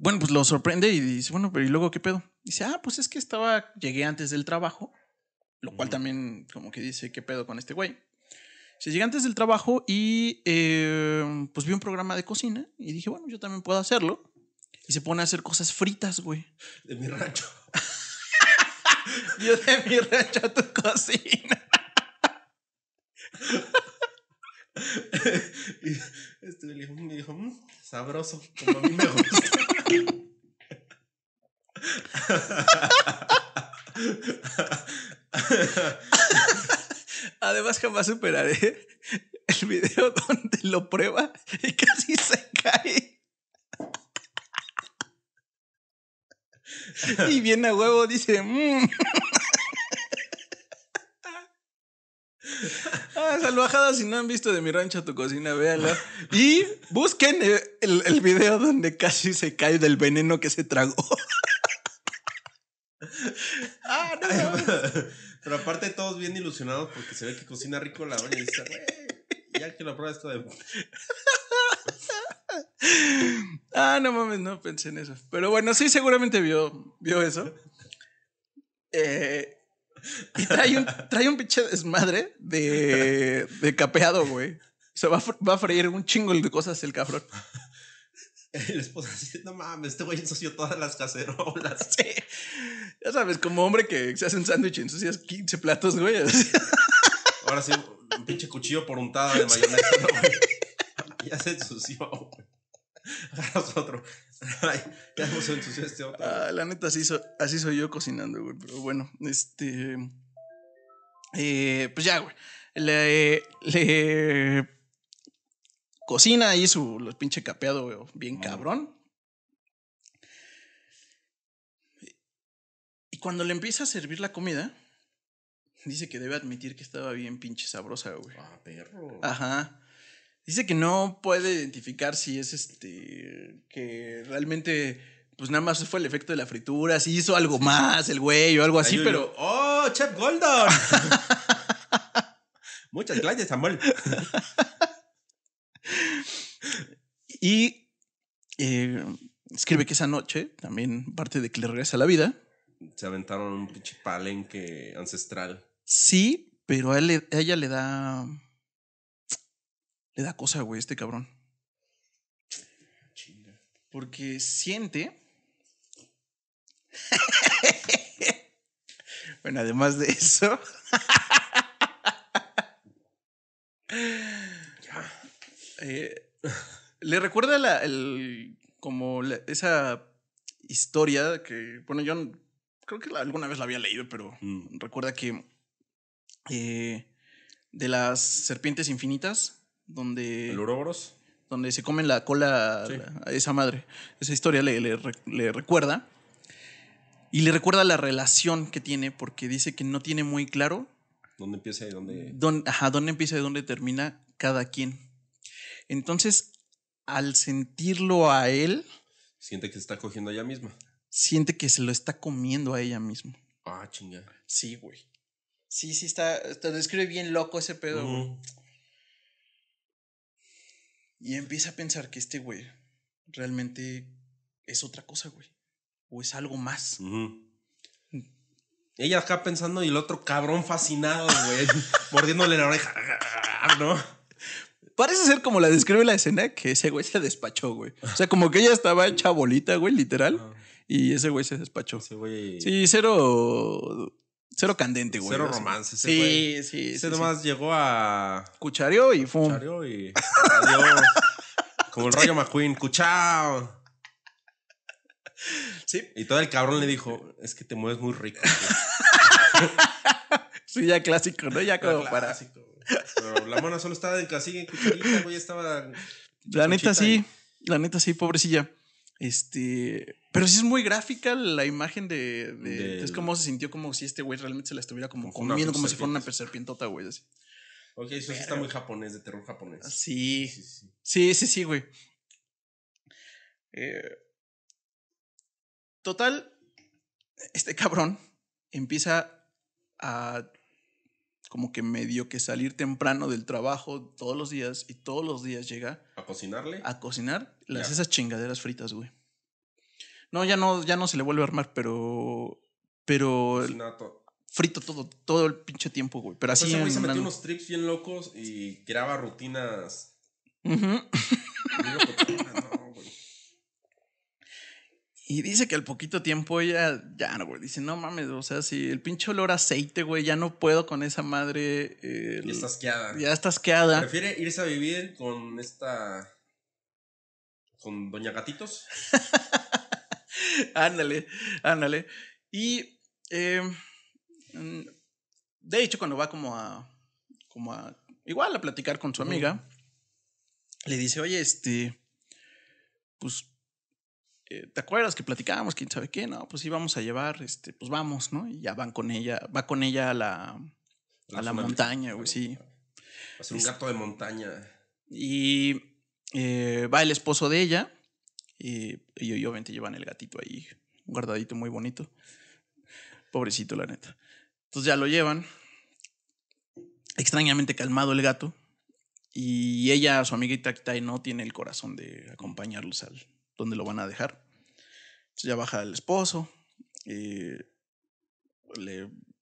bueno, pues lo sorprende y dice, bueno, pero ¿y luego qué pedo? Dice, pues es que llegué antes del trabajo, lo cual también como que dice, ¿qué pedo con este güey? Dice, llegué antes del trabajo y pues vi un programa de cocina y dije, bueno, yo también puedo hacerlo. Y se pone a hacer cosas fritas, güey. De mi rancho. Yo de mi rancho a tu cocina. Me dijo, sabroso, como a mí me gusta. Además, jamás superaré el video donde lo prueba y casi se cae. Y viene a huevo, dice, salvajadas, si no han visto De mi rancho a tu cocina, véanla. Y busquen el video donde casi se cae del veneno que se tragó. No. Pero aparte todos bien ilusionados porque se ve que cocina rico la doña y dice, ya que lo prueba esto de... No mames, no pensé en eso. Pero bueno, sí, seguramente vio eso. Y trae un pinche desmadre de capeado, güey. O sea, va a freír un chingo de cosas el cabrón. El esposo dice, no mames, este güey ensució todas las cacerolas. Sí. Ya sabes, como hombre que se hace un sándwich y ensucias 15 platos, güey. Ahora sí, un pinche cuchillo por untada de mayonesa, güey. Ya se ensució, güey. Agarras otro. Ay, ya no se ensució este otro. La neta, así soy yo cocinando, güey. Pero bueno, pues ya, güey. Le cocina ahí los pinche capeado, güey, bien cabrón. Y cuando le empieza a servir la comida, dice que debe admitir que estaba bien pinche sabrosa, güey. Ah, perro. Ajá. Dice que no puede identificar si es que realmente, pues nada más fue el efecto de la fritura, si hizo algo más el güey o algo así, pero... ¡Oh, Chef Goldon! Muchas gracias, Samuel. Y escribe que esa noche, también parte de que le regresa la vida, se aventaron un pinche palenque ancestral. Sí, pero a ella le da... Le da cosa, güey, este cabrón. Chinga. Porque siente... Bueno, además de eso... le recuerda esa historia que... Bueno, yo creo que alguna vez la había leído, pero recuerda que... de las serpientes infinitas... Donde... ¿El Ouroboros? Donde se comen la cola, sí. A esa madre. Esa historia le recuerda. Y le recuerda la relación que tiene, porque dice que no tiene muy claro dónde empieza y dónde empieza y dónde termina cada quien. Entonces, al sentirlo a él, siente que se está cogiendo a ella misma. Siente que se lo está comiendo a ella misma. Ah, chingada. Sí, güey. Sí, está... Te describe bien loco ese pedo, güey. Y empieza a pensar que este güey realmente es otra cosa, güey. O es algo más. Ella acá pensando y el otro cabrón fascinado, güey. Mordiéndole la oreja, ¿no? Parece ser como la describe la escena, que ese güey se despachó, güey. O sea, como que ella estaba hecha bolita, güey, literal. Y ese güey se despachó. Sí, cero... Cero candente, güey. Cero romance. Ese sí, güey. Sí. Se nomás llegó a... Cuchareó y fum. Cuchareó y... Adiós. Como el Rayo McQueen. Cuchao. Sí. Y todo el cabrón le dijo, es que te mueves muy rico. Sí, ya clásico, ¿no? Ya como para... Clásico. Pero la mona solo estaba así en cucharita, güey. Estaba... La neta sí. La neta sí, pobrecilla. Pero sí es muy gráfica la imagen de es como se sintió, como si este güey realmente se la estuviera como comiendo, como si fuera una serpientota, güey, así. Ok, eso sí está muy japonés, de terror japonés. Sí. Sí, güey. Total, este cabrón empieza a como que medio que salir temprano del trabajo todos los días, y todos los días llega a cocinarle. A cocinar esas chingaderas fritas, güey. No, ya no se le vuelve a armar, pero frito todo el pinche tiempo, güey. Pero así se metió unos trips bien locos y creaba rutinas. Uh-huh. No, güey. Y dice que al poquito tiempo ella ya no, güey. Dice, no mames, o sea, si el pinche olor a aceite, güey, ya no puedo con esa madre. Ya está asqueada. Prefiere irse a vivir con esta... Con Doña Gatitos. Ándale. Y, de hecho, cuando va como a igual a platicar con su amiga, le dice, oye, pues, ¿te acuerdas que platicábamos? ¿Quién sabe qué? No, pues sí, vamos a llevar, pues vamos, ¿no? Y ya va con ella a la montaña, güey, sí. Va a ser un gato de montaña. Y va el esposo de ella. Y obviamente llevan el gatito ahí guardadito, muy bonito. Pobrecito, la neta. Entonces ya lo llevan. Extrañamente calmado el gato. Y ella, su amiguita Kitai, no tiene el corazón de acompañarlos al donde lo van a dejar. Entonces ya baja el esposo.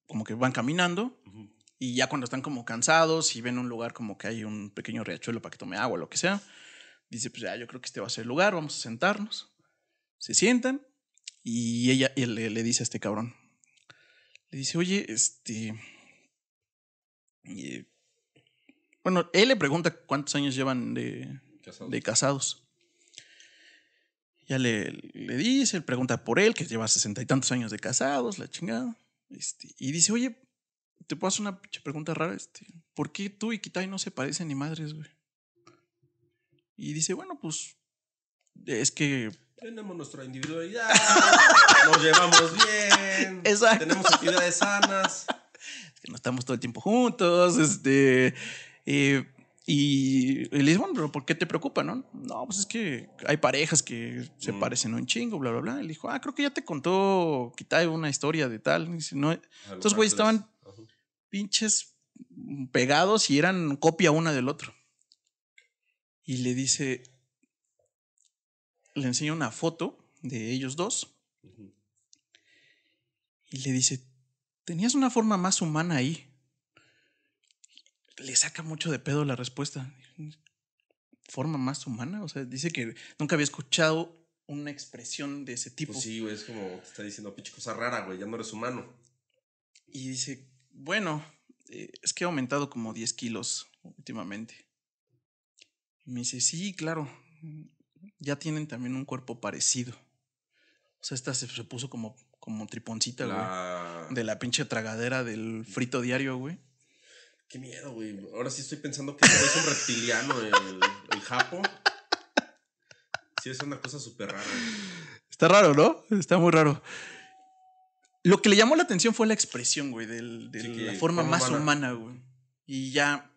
Como que van caminando. Uh-huh. Y ya cuando están como cansados y ven un lugar como que hay un pequeño riachuelo para que tome agua o lo que sea, dice, pues ya, yo creo que este va a ser el lugar, vamos a sentarnos. Se sientan y ella le dice a este cabrón, le dice, oye, bueno, él le pregunta cuántos años llevan de casados. Ya le dice, él pregunta por él, que lleva 60 y tantos años de casados, la chingada. Y dice, oye, te puedo hacer una pinche pregunta rara, ¿por qué tú y Kitai no se parecen ni madres, güey? Y dice, bueno, pues, es que... Tenemos nuestra individualidad, nos llevamos bien, exacto, tenemos actividades sanas. Es que no estamos todo el tiempo juntos, y le dice, bueno, pero ¿por qué te preocupa, no? No, pues es que hay parejas que se parecen un chingo, bla, bla, bla. Y le dijo, creo que ya te contó Kitai una historia de tal. Y dice, no. Estos güeyes estaban pinches pegados y eran copia una del otro. Y le dice, le enseña una foto de ellos dos. Uh-huh. Y le dice, tenías una forma más humana ahí. Le saca mucho de pedo la respuesta. ¿Forma más humana? O sea, dice que nunca había escuchado una expresión de ese tipo. Pues sí, güey, es como te está diciendo, pinche cosa rara, güey, ya no eres humano. Y dice, bueno, es que he aumentado como 10 kilos últimamente. Me dice, sí, claro, ya tienen también un cuerpo parecido. O sea, esta se puso como triponcita, güey. De la pinche tragadera del frito diario, güey. Qué miedo, güey. Ahora sí estoy pensando que es un reptiliano, el japo. Sí, es una cosa súper rara, güey. Está raro, ¿no? Está muy raro. Lo que le llamó la atención fue la expresión, güey, de la forma más humana, güey. Y ya,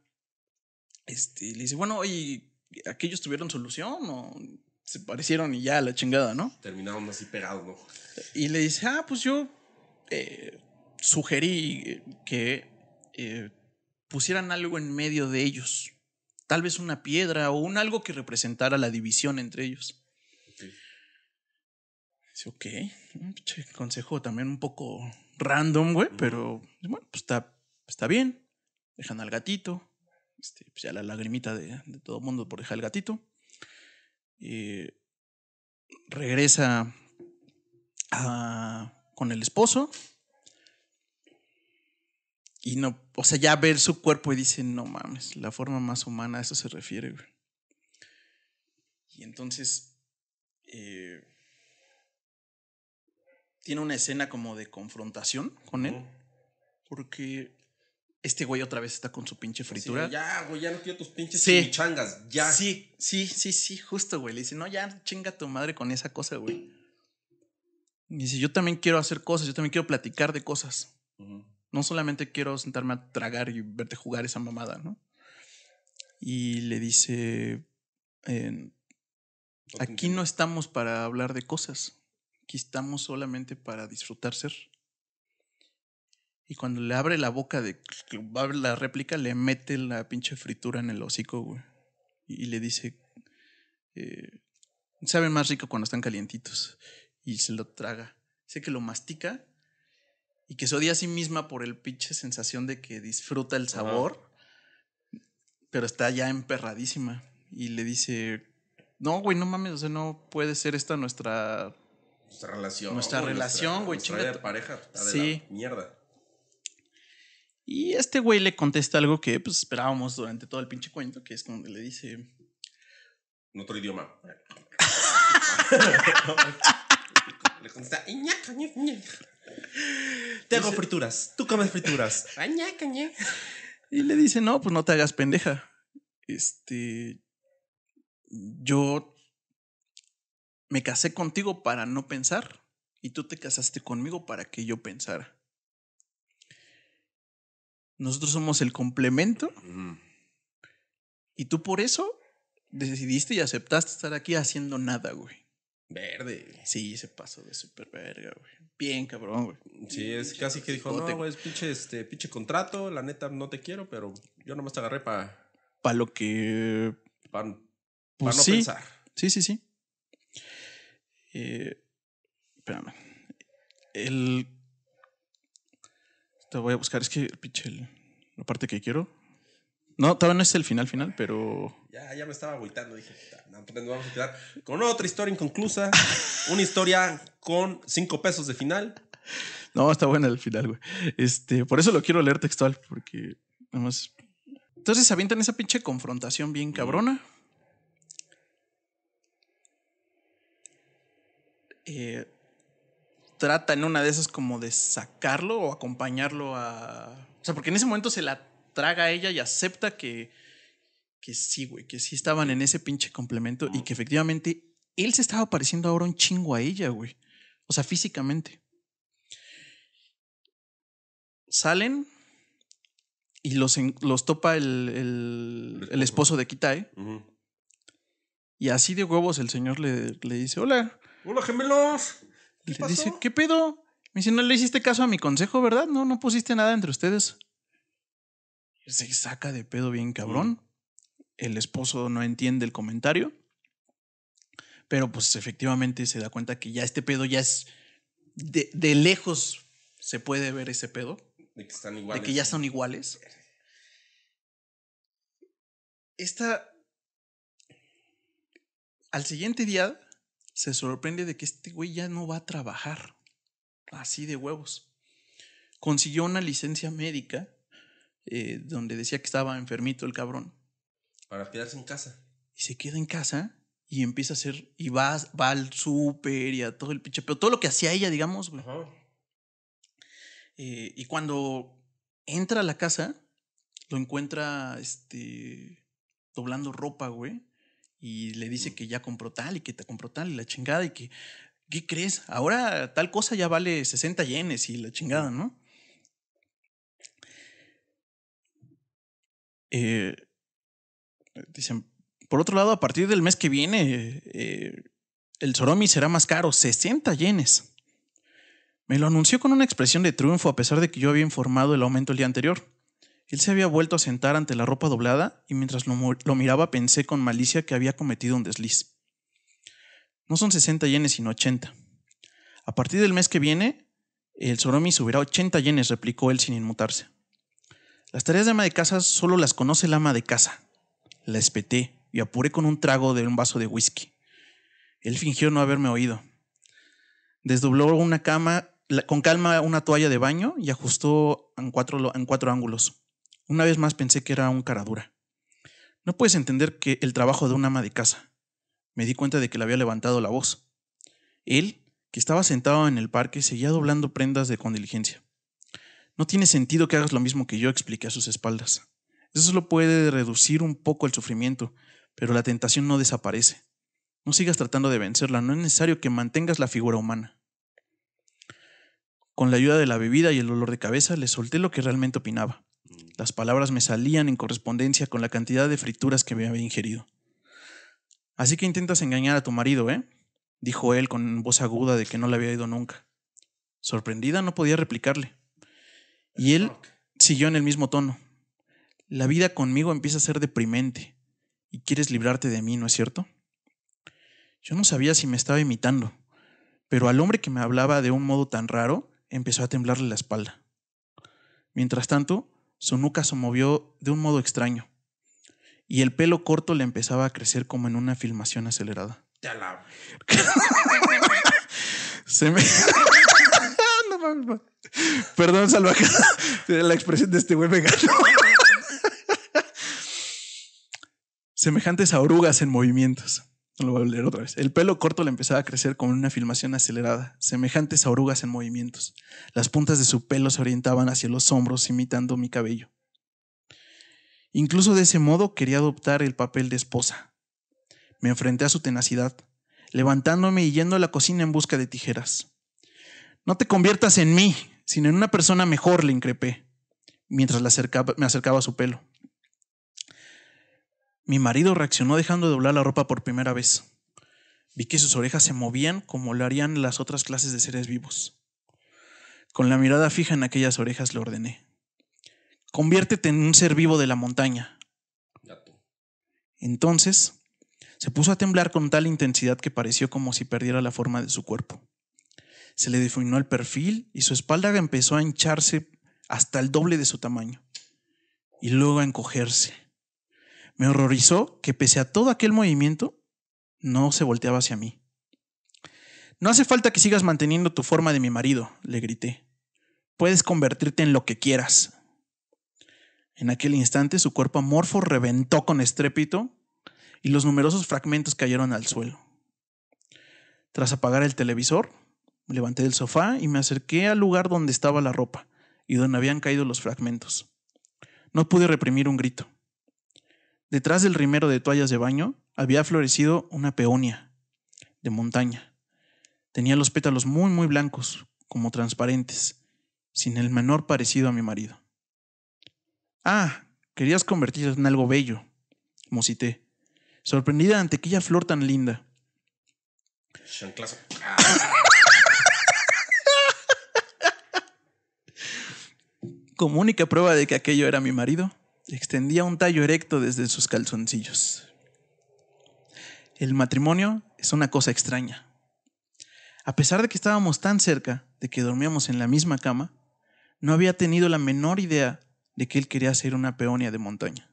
le dice, bueno, oye... ¿Aquellos tuvieron solución o se parecieron y ya la chingada, no? Terminaron así pegados, ¿no? Y le dice, pues yo sugerí que pusieran algo en medio de ellos. Tal vez una piedra o un algo que representara la división entre ellos. Okay. Dice, ok, consejo también un poco random, güey, pero bueno, pues está bien. Dejan al gatito. Pues ya la lagrimita de todo mundo por dejar el gatito. Regresa con el esposo. Y no, o sea, ya ver su cuerpo y dicen, no mames, la forma más humana, a eso se refiere, güey. Y entonces tiene una escena como de confrontación con él, porque este güey otra vez está con su pinche fritura. Sí, ya, güey, ya no quiero tus pinches chimichangas, ya. Sí, justo, güey. Le dice, no, ya chinga tu madre con esa cosa, güey. Y dice, yo también quiero hacer cosas, yo también quiero platicar de cosas. Uh-huh. No solamente quiero sentarme a tragar y verte jugar esa mamada, ¿no? Y le dice, aquí no estamos para hablar de cosas. Aquí estamos solamente para disfrutar ser. Y cuando le abre la boca de la réplica, le mete la pinche fritura en el hocico, güey. Y le dice, saben más rico cuando están calientitos. Y se lo traga. Dice que lo mastica. Y que se odia a sí misma por el pinche sensación de que disfruta el sabor. Ajá. Pero está ya emperradísima. Y le dice, no, güey, no mames, o sea, no puede ser esta nuestra relación. Nuestra relación, güey, chingada. Nuestra pareja, sí. De la mierda. Y este güey le contesta algo que pues esperábamos durante todo el pinche cuento, que es cuando le dice... En otro idioma. Le contesta... Te hago frituras, tú comes frituras. Y le dice, no, pues no te hagas pendeja. Yo me casé contigo para no pensar, y tú te casaste conmigo para que yo pensara. Nosotros somos el complemento. Uh-huh. Y tú por eso decidiste y aceptaste estar aquí haciendo nada, güey. Verde. Sí, se pasó de súper verga, güey. Bien cabrón, güey. Sí, es casi que dijo, no, güey, es pinche contrato. La neta, no te quiero, pero yo nomás te agarré para... Para lo que... Para pues no pensar. Sí. Espérame. Te voy a buscar, es que el pinche... La parte que quiero... No, todavía no es el final, pero... Ya me estaba agüitando. Dije, no, pues nos vamos a quedar con otra historia inconclusa. Una historia con 5 pesos de final. No, está buena el final, güey. Por eso lo quiero leer textual, porque... Además... Entonces se avientan esa pinche confrontación bien cabrona. Trata en una de esas como de sacarlo o acompañarlo a... O sea, porque en ese momento se la... traga ella y acepta que sí, güey, que sí estaban en ese pinche complemento. Uh-huh. Y que efectivamente él se estaba pareciendo ahora un chingo a ella, güey. O sea, físicamente. Salen y los topa el esposo de Kitae. Uh-huh. Y así de huevos el señor le dice, hola gemelos. ¿Qué pasó? Dice, ¿qué pedo? Me dice, no le hiciste caso a mi consejo, ¿verdad? No pusiste nada entre ustedes. Se saca de pedo bien cabrón. El esposo no entiende el comentario. Pero pues efectivamente se da cuenta que ya este pedo ya es... De lejos se puede ver ese pedo. De que están iguales. De que ya son iguales. Al siguiente día se sorprende de que este güey ya no va a trabajar. Así de huevos. Consiguió una licencia médica... donde decía que estaba enfermito el cabrón. Para quedarse en casa. Y se queda en casa y empieza a hacer... Y va al súper y a todo el pinche... Pero todo lo que hacía ella, digamos, güey. Ajá. Y cuando entra a la casa, lo encuentra doblando ropa, güey. Y le dice que ya compró tal y que te compró tal y la chingada. Y que, ¿qué crees? Ahora tal cosa ya vale 60 yenes y la chingada, ¿no? Dicen, por otro lado, a partir del mes que viene el soromi será más caro, 60 yenes. Me lo anunció con una expresión de triunfo, a pesar de que yo había informado el aumento el día anterior. Él se había vuelto a sentar ante la ropa doblada y mientras lo miraba pensé con malicia que había cometido un desliz. No son 60 yenes sino 80. A partir del mes que viene el soromi subirá 80 yenes, replicó él sin inmutarse. Las tareas de ama de casa solo las conoce el ama de casa. La espeté y apuré con un trago de un vaso de whisky. Él fingió no haberme oído. Desdobló una cama con calma una toalla de baño y ajustó en cuatro ángulos. Una vez más pensé que era un caradura. No puedes entender que el trabajo de una ama de casa. Me di cuenta de que le había levantado la voz. Él, que estaba sentado en el parque, seguía doblando prendas con diligencia. No tiene sentido que hagas lo mismo que yo, expliqué a sus espaldas. Eso solo puede reducir un poco el sufrimiento, pero la tentación no desaparece. No sigas tratando de vencerla, no es necesario que mantengas la figura humana. Con la ayuda de la bebida y el dolor de cabeza, le solté lo que realmente opinaba. Las palabras me salían en correspondencia con la cantidad de frituras que me había ingerido. Así que intentas engañar a tu marido, ¿eh?, dijo él con voz aguda de que no le había ido nunca. Sorprendida, no podía replicarle. Y él siguió en el mismo tono. La vida conmigo empieza a ser deprimente. Y quieres librarte de mí, ¿no es cierto? Yo no sabía si me estaba imitando, pero al hombre que me hablaba de un modo tan raro empezó a temblarle la espalda. Mientras tanto, su nuca se movió de un modo extraño y el pelo corto le empezaba a crecer como en una filmación acelerada. No, perdón, salvajada. La expresión de este güey me ganó. Semejantes a orugas en movimientos. Lo voy a leer otra vez. El pelo corto le empezaba a crecer como en una filmación acelerada, semejantes a orugas en movimientos. Las puntas de su pelo se orientaban hacia los hombros, imitando mi cabello. Incluso de ese modo quería adoptar el papel de esposa. Me enfrenté a su tenacidad, levantándome y yendo a la cocina en busca de tijeras. No te conviertas en mí, sino en una persona mejor, le increpé, mientras me acercaba a su pelo. Mi marido reaccionó dejando de doblar la ropa por primera vez. Vi que sus orejas se movían como lo harían las otras clases de seres vivos. Con la mirada fija en aquellas orejas le ordené. Conviértete en un ser vivo de la montaña. Entonces, se puso a temblar con tal intensidad que pareció como si perdiera la forma de su cuerpo. Se le difuminó el perfil y su espalda empezó a hincharse hasta el doble de su tamaño. Y luego a encogerse. Me horrorizó que pese a todo aquel movimiento, no se volteaba hacia mí. No hace falta que sigas manteniendo tu forma de mi marido, le grité. Puedes convertirte en lo que quieras. En aquel instante su cuerpo amorfo reventó con estrépito y los numerosos fragmentos cayeron al suelo. Tras apagar el televisor, me levanté del sofá y me acerqué al lugar donde estaba la ropa y donde habían caído los fragmentos. No pude reprimir un grito. Detrás del rimero de toallas de baño había florecido una peonia de montaña. Tenía los pétalos muy, muy blancos, como transparentes, sin el menor parecido a mi marido. Ah, querías convertirte en algo bello, mocité, sorprendida ante aquella flor tan linda. Como única prueba de que aquello era mi marido, extendía un tallo erecto desde sus calzoncillos. El matrimonio es una cosa extraña. A pesar de que estábamos tan cerca de que dormíamos en la misma cama, no había tenido la menor idea de que él quería ser una peonia de montaña.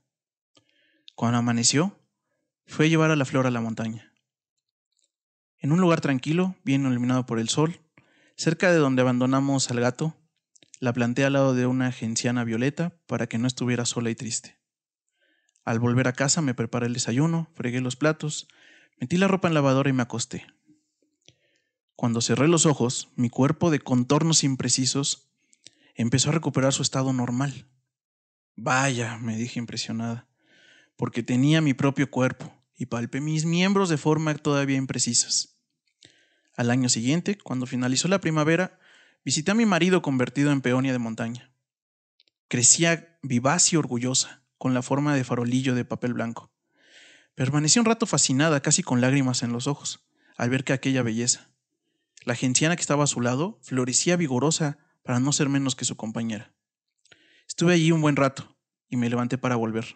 Cuando amaneció, fue a llevar a la flor a la montaña. En un lugar tranquilo, bien iluminado por el sol, cerca de donde abandonamos al gato, la planté al lado de una genciana violeta para que no estuviera sola y triste. Al volver a casa me preparé el desayuno, fregué los platos, metí la ropa en lavadora y me acosté. Cuando cerré los ojos, mi cuerpo de contornos imprecisos empezó a recuperar su estado normal. Vaya, me dije impresionada, porque tenía mi propio cuerpo y palpé mis miembros de forma todavía imprecisas. Al año siguiente, cuando finalizó la primavera, visité a mi marido convertido en peonia de montaña. Crecía vivaz y orgullosa, con la forma de farolillo de papel blanco. Permanecí un rato fascinada, casi con lágrimas en los ojos, al ver que aquella belleza. La genciana que estaba a su lado florecía vigorosa para no ser menos que su compañera. Estuve allí un buen rato y me levanté para volver.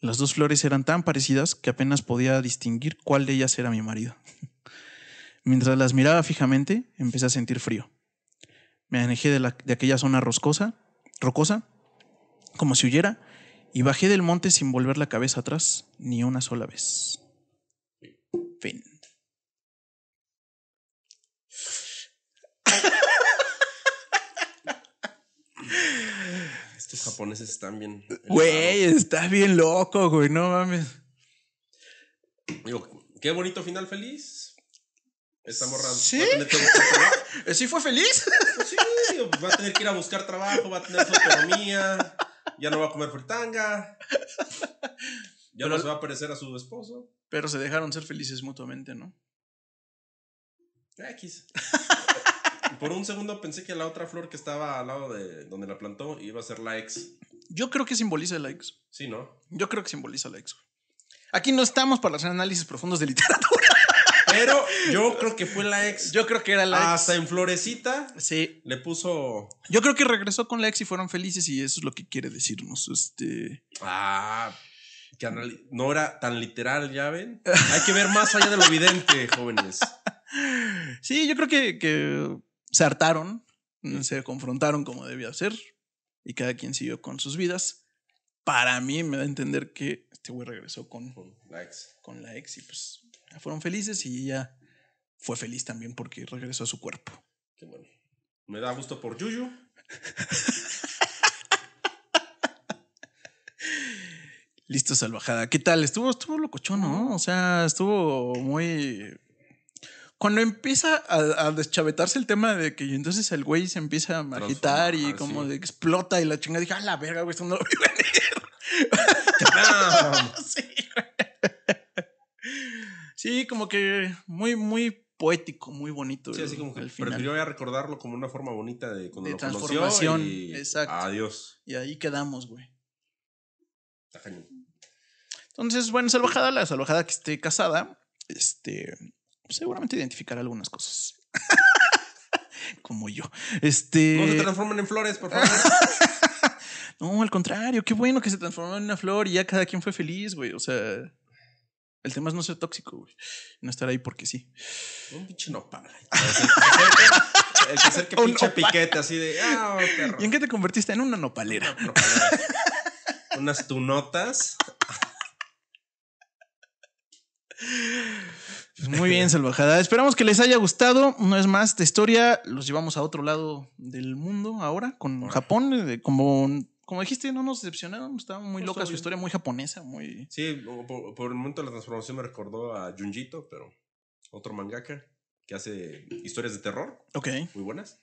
Las dos flores eran tan parecidas que apenas podía distinguir cuál de ellas era mi marido. Mientras las miraba fijamente, empecé a sentir frío. Me alejé de aquella zona rocosa, como si huyera, y bajé del monte sin volver la cabeza atrás ni una sola vez. Fin. japoneses están bien... Güey, está bien loco, güey, no mames. Digo, qué bonito final feliz. Esta morra... ¿Sí? ¿Sí fue feliz? Pues sí, va a tener que ir a buscar trabajo, va a tener su autonomía, ya no va a comer fritanga, ya no se va a parecer a su esposo. Pero se dejaron ser felices mutuamente, ¿no? X. Por un segundo pensé que la otra flor que estaba al lado de donde la plantó iba a ser la ex. Yo creo que simboliza la ex. Sí, ¿no? Yo creo que simboliza la ex. Aquí no estamos para hacer análisis profundos de literatura. Pero yo creo que fue la ex. Yo creo que era la ex. Hasta en florecita. Sí. Le puso... Yo creo que regresó con la ex y fueron felices y eso es lo que quiere decirnos. Que no era tan literal, ¿ya ven? Hay que ver más allá de lo evidente, jóvenes. Sí, yo creo que se hartaron, se confrontaron como debía ser y cada quien siguió con sus vidas. Para mí me da a entender que este güey regresó con la ex y pues ya fueron felices y ella fue feliz también porque regresó a su cuerpo. Qué bueno. Me da gusto por Yuyu. Listo, salvajada. ¿Qué tal? Estuvo locochón, ¿no? O sea, estuvo muy... Cuando empieza a deschavetarse el tema de que entonces el güey se empieza a agitar y como sí. Explota y la chingada, dije, a la verga, güey, esto no lo vi venir. Sí, sí, como que muy, muy poético, muy bonito. Sí, así como que prefirió ya recordarlo como una forma bonita de cuando de lo transformación. Conoció y... Exacto. Adiós. Y ahí quedamos, güey. Entonces, bueno, salvajada, la salvajada que esté casada, seguramente identificará algunas cosas. Como yo. No se transformen en flores, por favor. No, al contrario, qué bueno que se transformó en una flor y ya cada quien fue feliz, güey. O sea, el tema es no ser tóxico, güey. No estar ahí porque sí. Un pinche nopal. El que acerque pinche piquete así de. Oh, ¿y en qué te convertiste? En una nopalera. Una nopalera. Unas tunotas. Pues muy bien, salvajada. Esperamos que les haya gustado. Una vez más, esta historia los llevamos a otro lado del mundo ahora, con Japón. Como dijiste, no nos decepcionaron. Estaba muy loca su historia, muy japonesa. Muy... Sí, por el momento de la transformación me recordó a Junjito, pero otro mangaka que hace historias de terror. Ok. Muy buenas.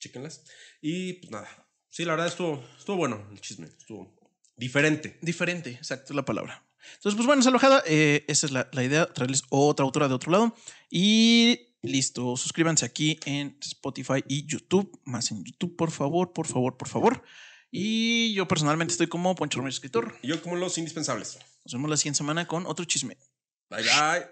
Chéquenlas. Y pues nada. Sí, la verdad estuvo bueno el chisme. Estuvo diferente. Diferente, exacto, es la palabra. Entonces, pues bueno, salvajada, esa es la idea, traerles otra autora de otro lado. Y listo, suscríbanse aquí en Spotify y YouTube, más en YouTube, por favor, por favor, por favor. Y yo personalmente estoy como Poncho Romero Escritor. Y yo como Los Indispensables. Nos vemos la siguiente semana con otro chisme. Bye, bye.